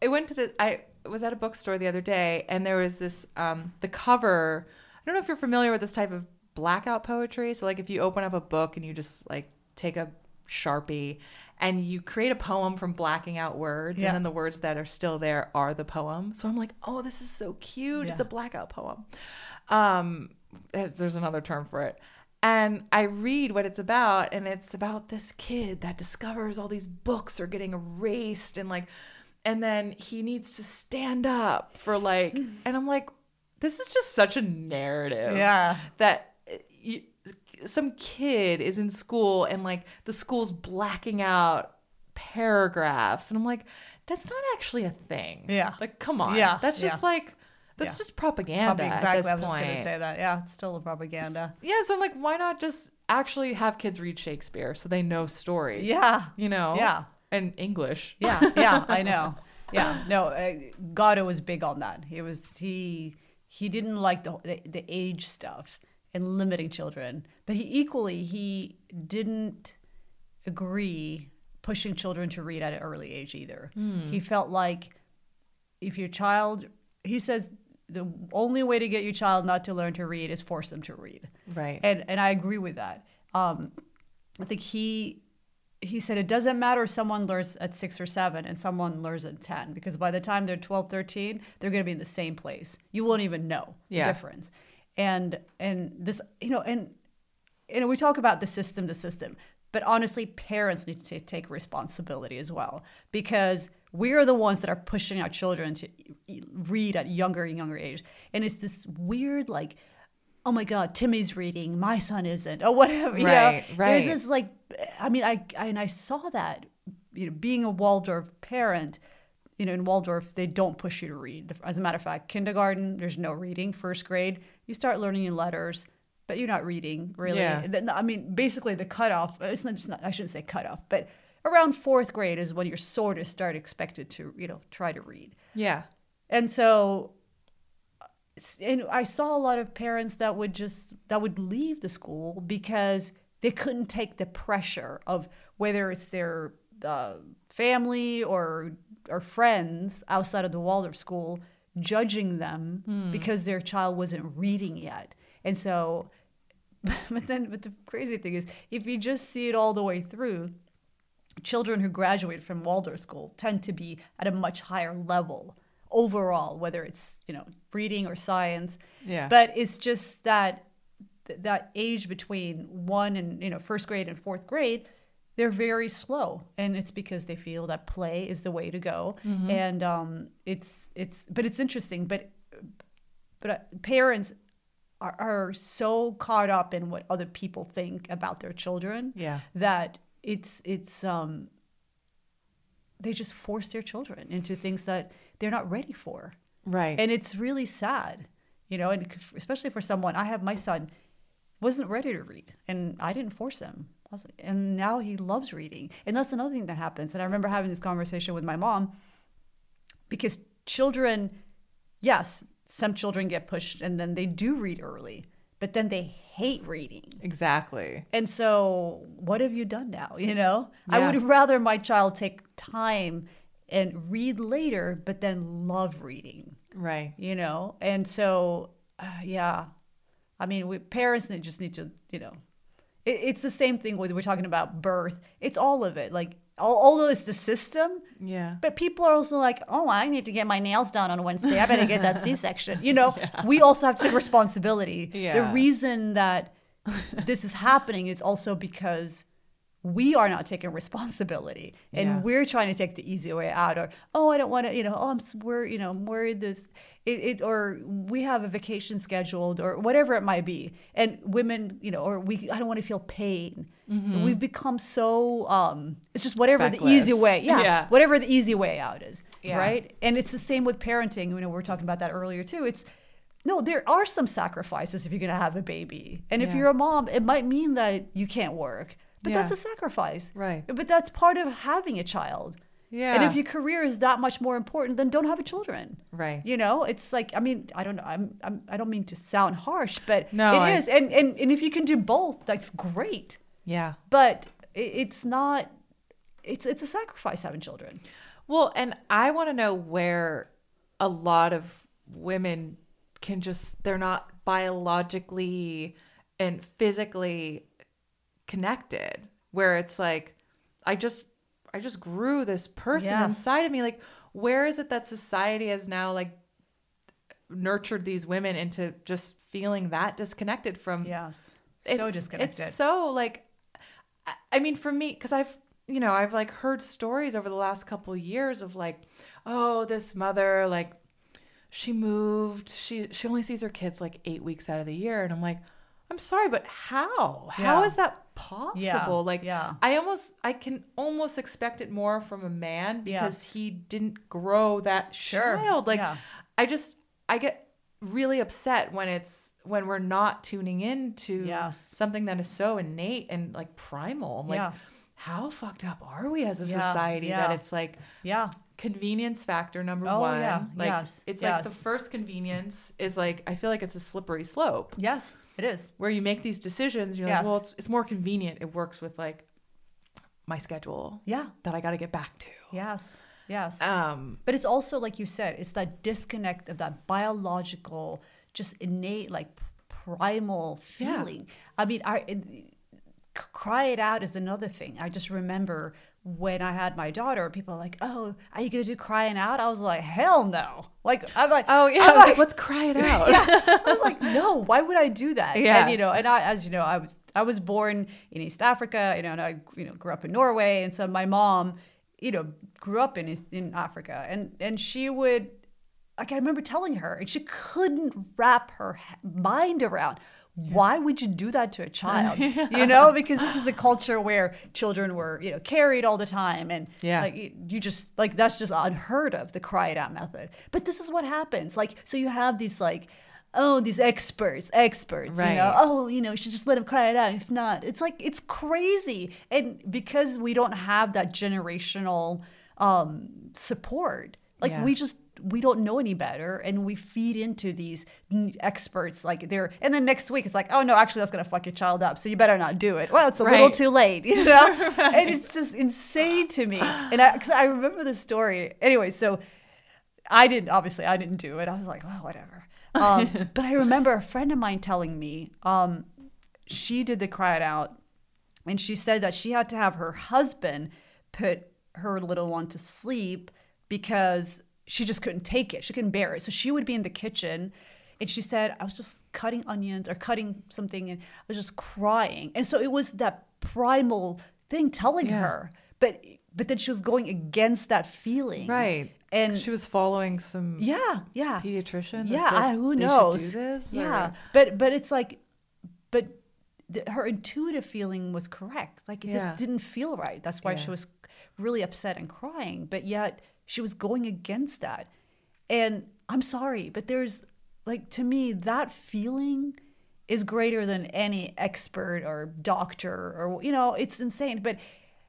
I went to the... I was at a bookstore the other day and there was this, um, the cover... I don't know if you're familiar with this type of blackout poetry. So like if you open up a book and you just like take a Sharpie and you create a poem from blacking out words, yeah. and then the words that are still there are the poem. So I'm like, oh, this is so cute. Yeah. It's a blackout poem. Um, there's another term for it. And I read what it's about, and it's about this kid that discovers all these books are getting erased, and like, and then he needs to stand up for like, and I'm like, this is just such a narrative. Yeah. That you, some kid is in school and like the school's blacking out paragraphs, and I'm like, that's not actually a thing. Yeah. Like, come on. Yeah. That's just yeah. like. That's yeah. just propaganda. Probably exactly. At this I was point. Just going to say that. Yeah, it's still a propaganda. Yeah, so I'm like, why not just actually have kids read Shakespeare so they know story? Yeah. You know? Yeah. And English. Yeah, yeah, I know. Yeah, no, uh, Gatto was big on that. He was he he didn't like the, the the age stuff and limiting children, but he equally he didn't agree pushing children to read at an early age either. Mm. He felt like if your child, he says, the only way to get your child not to learn to read is force them to read. Right. And and I agree with that. Um, I think he he said it doesn't matter if someone learns at six or seven and someone learns at ten, because by the time they're twelve, thirteen, they're going to be in the same place. You won't even know yeah. the difference. And and this, you know, and you know, we talk about the system, the system, but honestly, parents need to take responsibility as well, because we are the ones that are pushing our children to read at younger and younger age. And it's this weird, like, oh my God, Timmy's reading, my son isn't, or whatever. You right, know? Right. There's this, like, I mean, I, I and I saw that, you know, being a Waldorf parent, you know, in Waldorf, they don't push you to read. As a matter of fact, kindergarten, there's no reading. First grade, you start learning your letters, but you're not reading, really. Yeah. I mean, basically, the cutoff, it's not, it's not, I shouldn't say cutoff, but around fourth grade is when you're sort of start expected to, you know, try to read. Yeah. And so, and I saw a lot of parents that would just, that would leave the school because they couldn't take the pressure of whether it's their uh, family or, or friends outside of the Waldorf school judging them mm. because their child wasn't reading yet. And so, but then, but the crazy thing is, if you just see it all the way through, children who graduate from Waldorf school tend to be at a much higher level overall, whether it's, you know, reading or science. Yeah. But it's just that that age between one and, you know, first grade and fourth grade, they're very slow, and it's because they feel that play is the way to go. Mm-hmm. And um, it's it's but it's interesting. But but parents are, are so caught up in what other people think about their children. Yeah. That. It's it's um. They just force their children into things that they're not ready for, right? And it's really sad, you know. And especially for someone, I have my son wasn't ready to read, and I didn't force him. I was, and now he loves reading, and that's another thing that happens. And I remember having this conversation with my mom, because children, yes, some children get pushed, and then they do read early, but then they hate reading. Exactly. And so what have you done now, you know? Yeah. I would rather my child take time and read later, but then love reading. Right. You know? And so, uh, yeah. I mean, we, parents just need to, you know, it, it's the same thing with, we're talking about birth. It's all of it. Like, although it's the system, yeah, but people are also like, oh, I need to get my nails done on Wednesday. I better get that C-section. You know, yeah. We also have to take responsibility. Yeah. The reason that this is happening is also because we are not taking responsibility, and yeah. we're trying to take the easy way out. Or, oh, I don't want to, you know, oh, I'm we're, you know, I'm worried this, it, it, or we have a vacation scheduled, or whatever it might be. And women, you know, or we, I don't want to feel pain. Mm-hmm. We've become so, um, it's just whatever Feckless. The easy way, yeah, yeah, whatever the easy way out is, yeah. right? And it's the same with parenting. You know, we were talking about that earlier too. It's no, there are some sacrifices if you're going to have a baby, and if yeah. you're a mom, it might mean that you can't work. But yeah. that's a sacrifice. Right. But that's part of having a child. Yeah. And if your career is that much more important, then don't have a children. Right. You know, it's like, I mean, I don't know. I'm, I'm, I don't mean to sound harsh, but no, it I... is. And, and and if you can do both, that's great. Yeah. But it's not, it's, it's a sacrifice having children. Well, and I want to know where a lot of women can just, they're not biologically and physically connected, where it's like, I just I just grew this person yes. inside of me. Like, where is it that society has now like nurtured these women into just feeling that disconnected from? Yes. So it's, disconnected. It's so like, I mean, for me, because I've, you know, I've like heard stories over the last couple of years of like, oh, this mother, like she moved, she, she only sees her kids like eight weeks out of the year. And I'm like, I'm sorry, but how? Yeah. How is that possible? Yeah. Like, yeah. I almost, I can almost expect it more from a man because yes. he didn't grow that sure. child. Like, yeah. I just, I get really upset when it's, when we're not tuning in to yes. something that is so innate and like primal. I'm like, yeah. how fucked up are we as a yeah. society yeah. that it's like, yeah. convenience factor number oh, one. Yeah. Like, yes. it's yes. like the first convenience is like, I feel like it's a slippery slope. Yes. It is. Where you make these decisions, you're yes. like, well, it's it's more convenient. It works with like my schedule. Yeah. That I got to get back to. Yes. Yes. Um, but it's also, like you said, it's that disconnect of that biological, just innate, like primal feeling. Yeah. I mean, I it, cry it out is another thing. I just remember when I had my daughter, people are like, oh, are you going to do crying out? I was like, hell no. Like, I'm like, oh, yeah. I was like, like, let's cry it out. Yeah. I was like, no, why would I do that? Yeah. And, you know, and I, as you know, I was, I was born in East Africa, you know, and I, you know, grew up in Norway. And so my mom, you know, grew up in East, in Africa and, and she would, like, I remember telling her and she couldn't wrap her mind around, why would you do that to a child? Yeah. You know, because this is a culture where children were, you know, carried all the time. And yeah. like you just like that's just unheard of, the cry it out method. But this is what happens. Like, so you have these like, oh, these experts, experts, right. you know, oh, you know, you should just let them cry it out. If not, it's like it's crazy. And because we don't have that generational um, support, like yeah. we just we don't know any better, and we feed into these experts like they're. And then next week it's like, oh no, actually that's gonna fuck your child up, so you better not do it. Well, it's a right. little too late, you know. Right. And it's just insane to me. And I, because I remember the story anyway. So I didn't obviously I didn't do it. I was like, well, whatever. Um, but I remember a friend of mine telling me um, she did the cry it out, and she said that she had to have her husband put her little one to sleep because she just couldn't take it. She couldn't bear it. So she would be in the kitchen and she said, I was just cutting onions or cutting something and I was just crying. And so it was that primal thing telling yeah. her. But but then she was going against that feeling. Right. And she was following some yeah, yeah. pediatrician. Yeah, said, who knows? They should do this, yeah. Or? But but it's like but the, her intuitive feeling was correct. Like it yeah. just didn't feel right. That's why yeah. she was really upset and crying. But yet she was going against that. And I'm sorry, but there's like, to me, that feeling is greater than any expert or doctor or, you know, it's insane. But,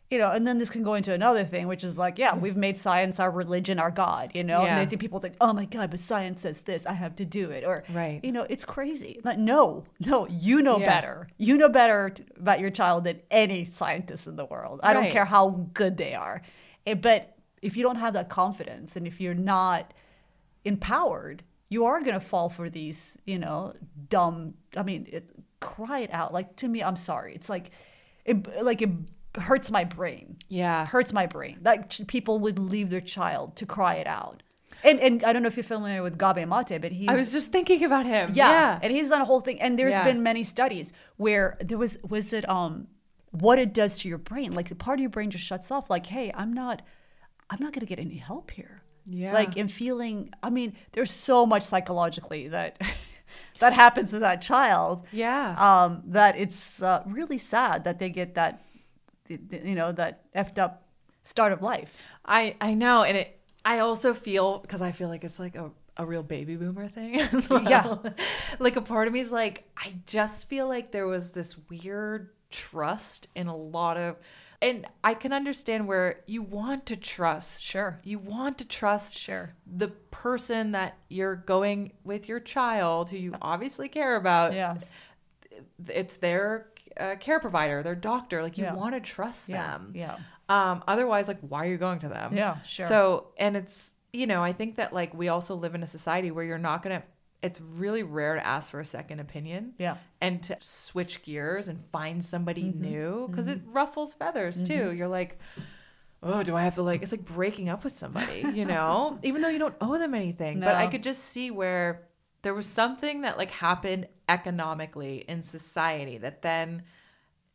you know, and then this can go into another thing, which is like, yeah, we've made science our religion, our God, you know, yeah. and they think people think, oh my God, but science says this, I have to do it. Or, right. you know, it's crazy. Like, no, no, you know yeah. better. You know better t- about your child than any scientist in the world. I right. don't care how good they are. It, but if you don't have that confidence and if you're not empowered, you are going to fall for these, you know, dumb, I mean, it, cry it out. Like, to me, I'm sorry. It's like, it, like it hurts my brain. Yeah. Hurts my brain. Like people would leave their child to cry it out. And and I don't know if you're familiar with Gabe Mate, but he I was just thinking about him. Yeah. yeah. And he's done a whole thing. And there's yeah. been many studies where there was, was it um what it does to your brain. Like the part of your brain just shuts off. Like, hey, I'm not... I'm not going to get any help here. Yeah. Like in feeling, I mean, there's so much psychologically that that happens to that child. Yeah. Um, that it's uh, really sad that they get that, you know, that effed up start of life. I, I know. And it, I also feel, because I feel like it's like a, a real baby boomer thing as well. Yeah. Like a part of me is like, I just feel like there was this weird trust in a lot of, and I can understand where you want to trust. Sure. You want to trust sure. the person that you're going with your child, who you obviously care about. Yes. It's their uh, care provider, their doctor. Like, you yeah. want to trust yeah. them. Yeah. Um, otherwise, like, why are you going to them? Yeah, sure. So, and it's, you know, I think that, like, we also live in a society where you're not going to, it's really rare to ask for a second opinion yeah. and to switch gears and find somebody mm-hmm. new because mm-hmm. it ruffles feathers too. Mm-hmm. You're like, oh, do I have to, like, it's like breaking up with somebody, you know, even though you don't owe them anything. No. But I could just see where there was something that, like, happened economically in society that then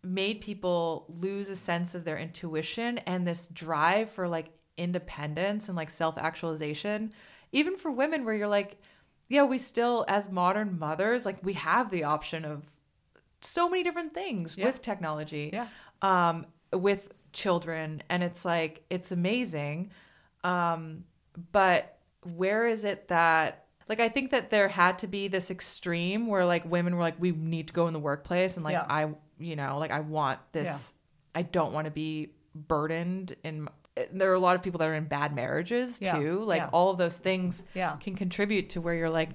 made people lose a sense of their intuition and this drive for, like, independence and, like, self-actualization, even for women, where you're like, yeah, we still, as modern mothers, like, we have the option of so many different things, yeah, with technology, yeah, um, with children. And it's like, it's amazing. Um, but where is it that, like, I think that there had to be this extreme where, like, women were like, we need to go in the workplace. And, like, yeah, I, you know, like, I want this, yeah, I don't want to be burdened in. There are a lot of people that are in bad marriages, yeah, too. Like, yeah, all of those things, yeah, can contribute to where you're like,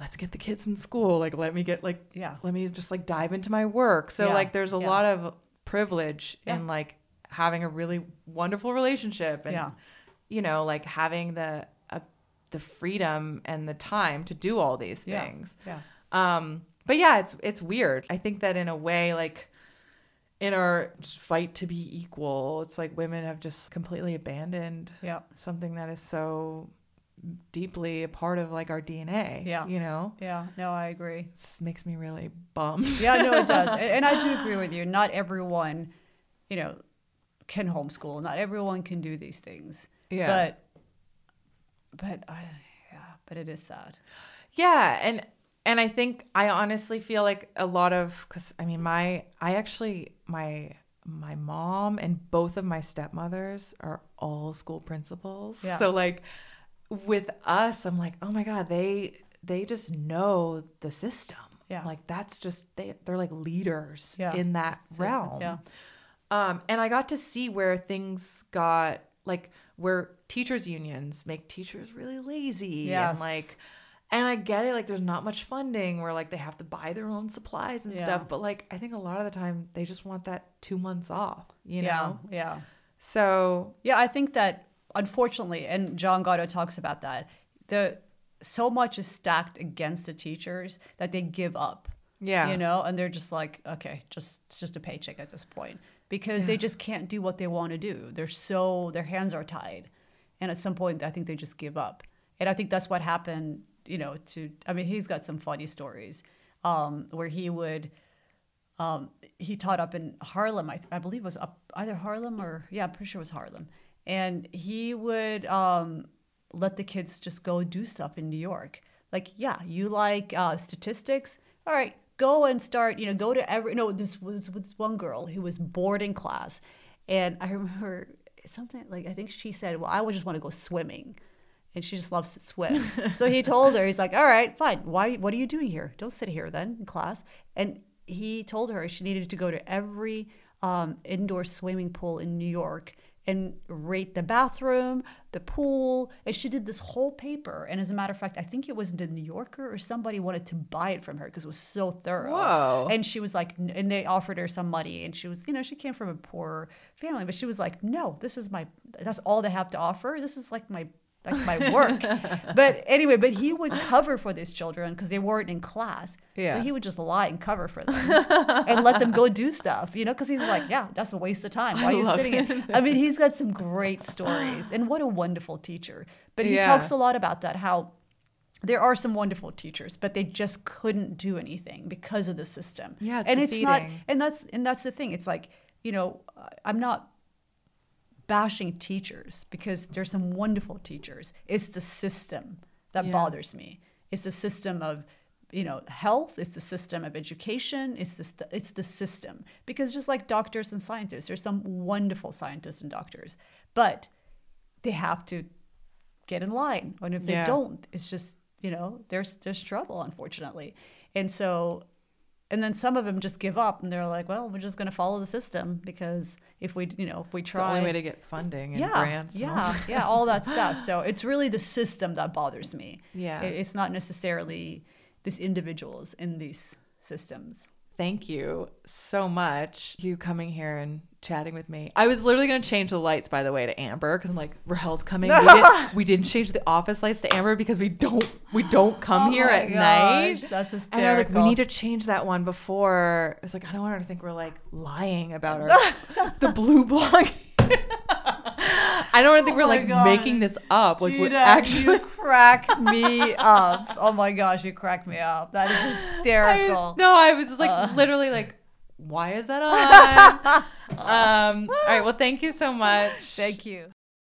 let's get the kids in school. Like, let me get, like, yeah, let me just, like, dive into my work. So, yeah, like, there's a, yeah, lot of privilege, yeah, in, like, having a really wonderful relationship and, yeah, you know, like, having the, uh, the freedom and the time to do all these things. Yeah. Yeah. Um, but yeah, it's, it's weird. I think that in a way, like, in our fight to be equal, it's like women have just completely abandoned, yeah, something that is so deeply a part of, like, our D N A. Yeah, you know. Yeah, no, I agree. It makes me really bummed. Yeah, no, it does, and I do agree with you. Not everyone, you know, can homeschool. Not everyone can do these things. Yeah, but but I, yeah, but it is sad. Yeah, and and I think I honestly feel like a lot of, because I mean, my I actually my. my mom and both of my stepmothers are all school principals. Yeah. So, like, with us, I'm like, oh my God, they, they just know the system. Yeah. Like, that's just, they, they're like leaders, yeah, in that realm. Yeah. Um, and I got to see where things got, like, where teachers unions make teachers really lazy. Yes. And, like, and I get it, like, there's not much funding where, like, they have to buy their own supplies and, yeah, stuff. But, like, I think a lot of the time they just want that two months off, you know? Yeah, yeah. So, yeah, I think that, unfortunately, and John Gatto talks about that, the so much is stacked against the teachers that they give up. Yeah. You know? And they're just like, okay, just it's just a paycheck at this point. Because, yeah, they just can't do what they want to do. They're so, their hands are tied. And at some point, I think they just give up. And I think that's what happened, you know, to, I mean, he's got some funny stories um, where he would, um, he taught up in Harlem, I, I believe it was up either Harlem or, yeah, I'm pretty sure it was Harlem. And he would um, let the kids just go do stuff in New York. Like, yeah, you like uh, statistics? All right, go and start, you know, go to every, no, this was with one girl who was bored in class. And I remember something, like, I think she said, well, I would just want to go swimming. And she just loves to swim. So he told her, he's like, all right, fine. Why? What are you doing here? Don't sit here then in class. And he told her she needed to go to every um, indoor swimming pool in New York and rate the bathroom, the pool. And she did this whole paper. And as a matter of fact, I think it was the New Yorker or somebody wanted to buy it from her because it was so thorough. Whoa. And she was like, and they offered her some money. And she was, you know, she came from a poor family, but she was like, no, this is my, that's all they have to offer. This is like my, like my work. But anyway, but he would cover for these children because they weren't in class. Yeah. So he would just lie and cover for them and let them go do stuff, you know, because he's like, yeah, that's a waste of time. Why are you sitting in? I mean, he's got some great stories and what a wonderful teacher. But he, yeah, talks a lot about that, how there are some wonderful teachers, but they just couldn't do anything because of the system. Yeah, it's and defeating. It's not, and that's, and that's the thing. It's like, you know, I'm not bashing teachers because there's some wonderful teachers. It's the system that, yeah, bothers me. It's the system of, you know, health. It's the system of education. It's the st- it's the system. Because just like doctors and scientists, there's some wonderful scientists and doctors, but they have to get in line. And if, yeah, they don't, it's just, you know, there's there's trouble, unfortunately. And so, and then some of them just give up and they're like, well, we're just going to follow the system because if we, you know, if we try. It's the only way to get funding and, yeah, grants. And yeah, all yeah, all that stuff. So it's really the system that bothers me. Yeah. It's not necessarily these individuals in these systems. Thank you so much. You coming here and chatting with me. I was literally going to change the lights, by the way, to amber because I'm like, Rahel's coming. No. We, didn't, we didn't change the office lights to amber because we don't we don't come oh here at gosh, night. That's hysterical. And I was like, we need to change that one before. It's like, I don't want her to think we're like lying about our the blue blog. I don't think oh we're like God. making this up. Like, Gina, we're actually you crack me up. Oh my gosh, you crack me up. That is hysterical. I, no, I was like uh. literally like, why is that on? um, all right. Well, thank you so much. Thank you.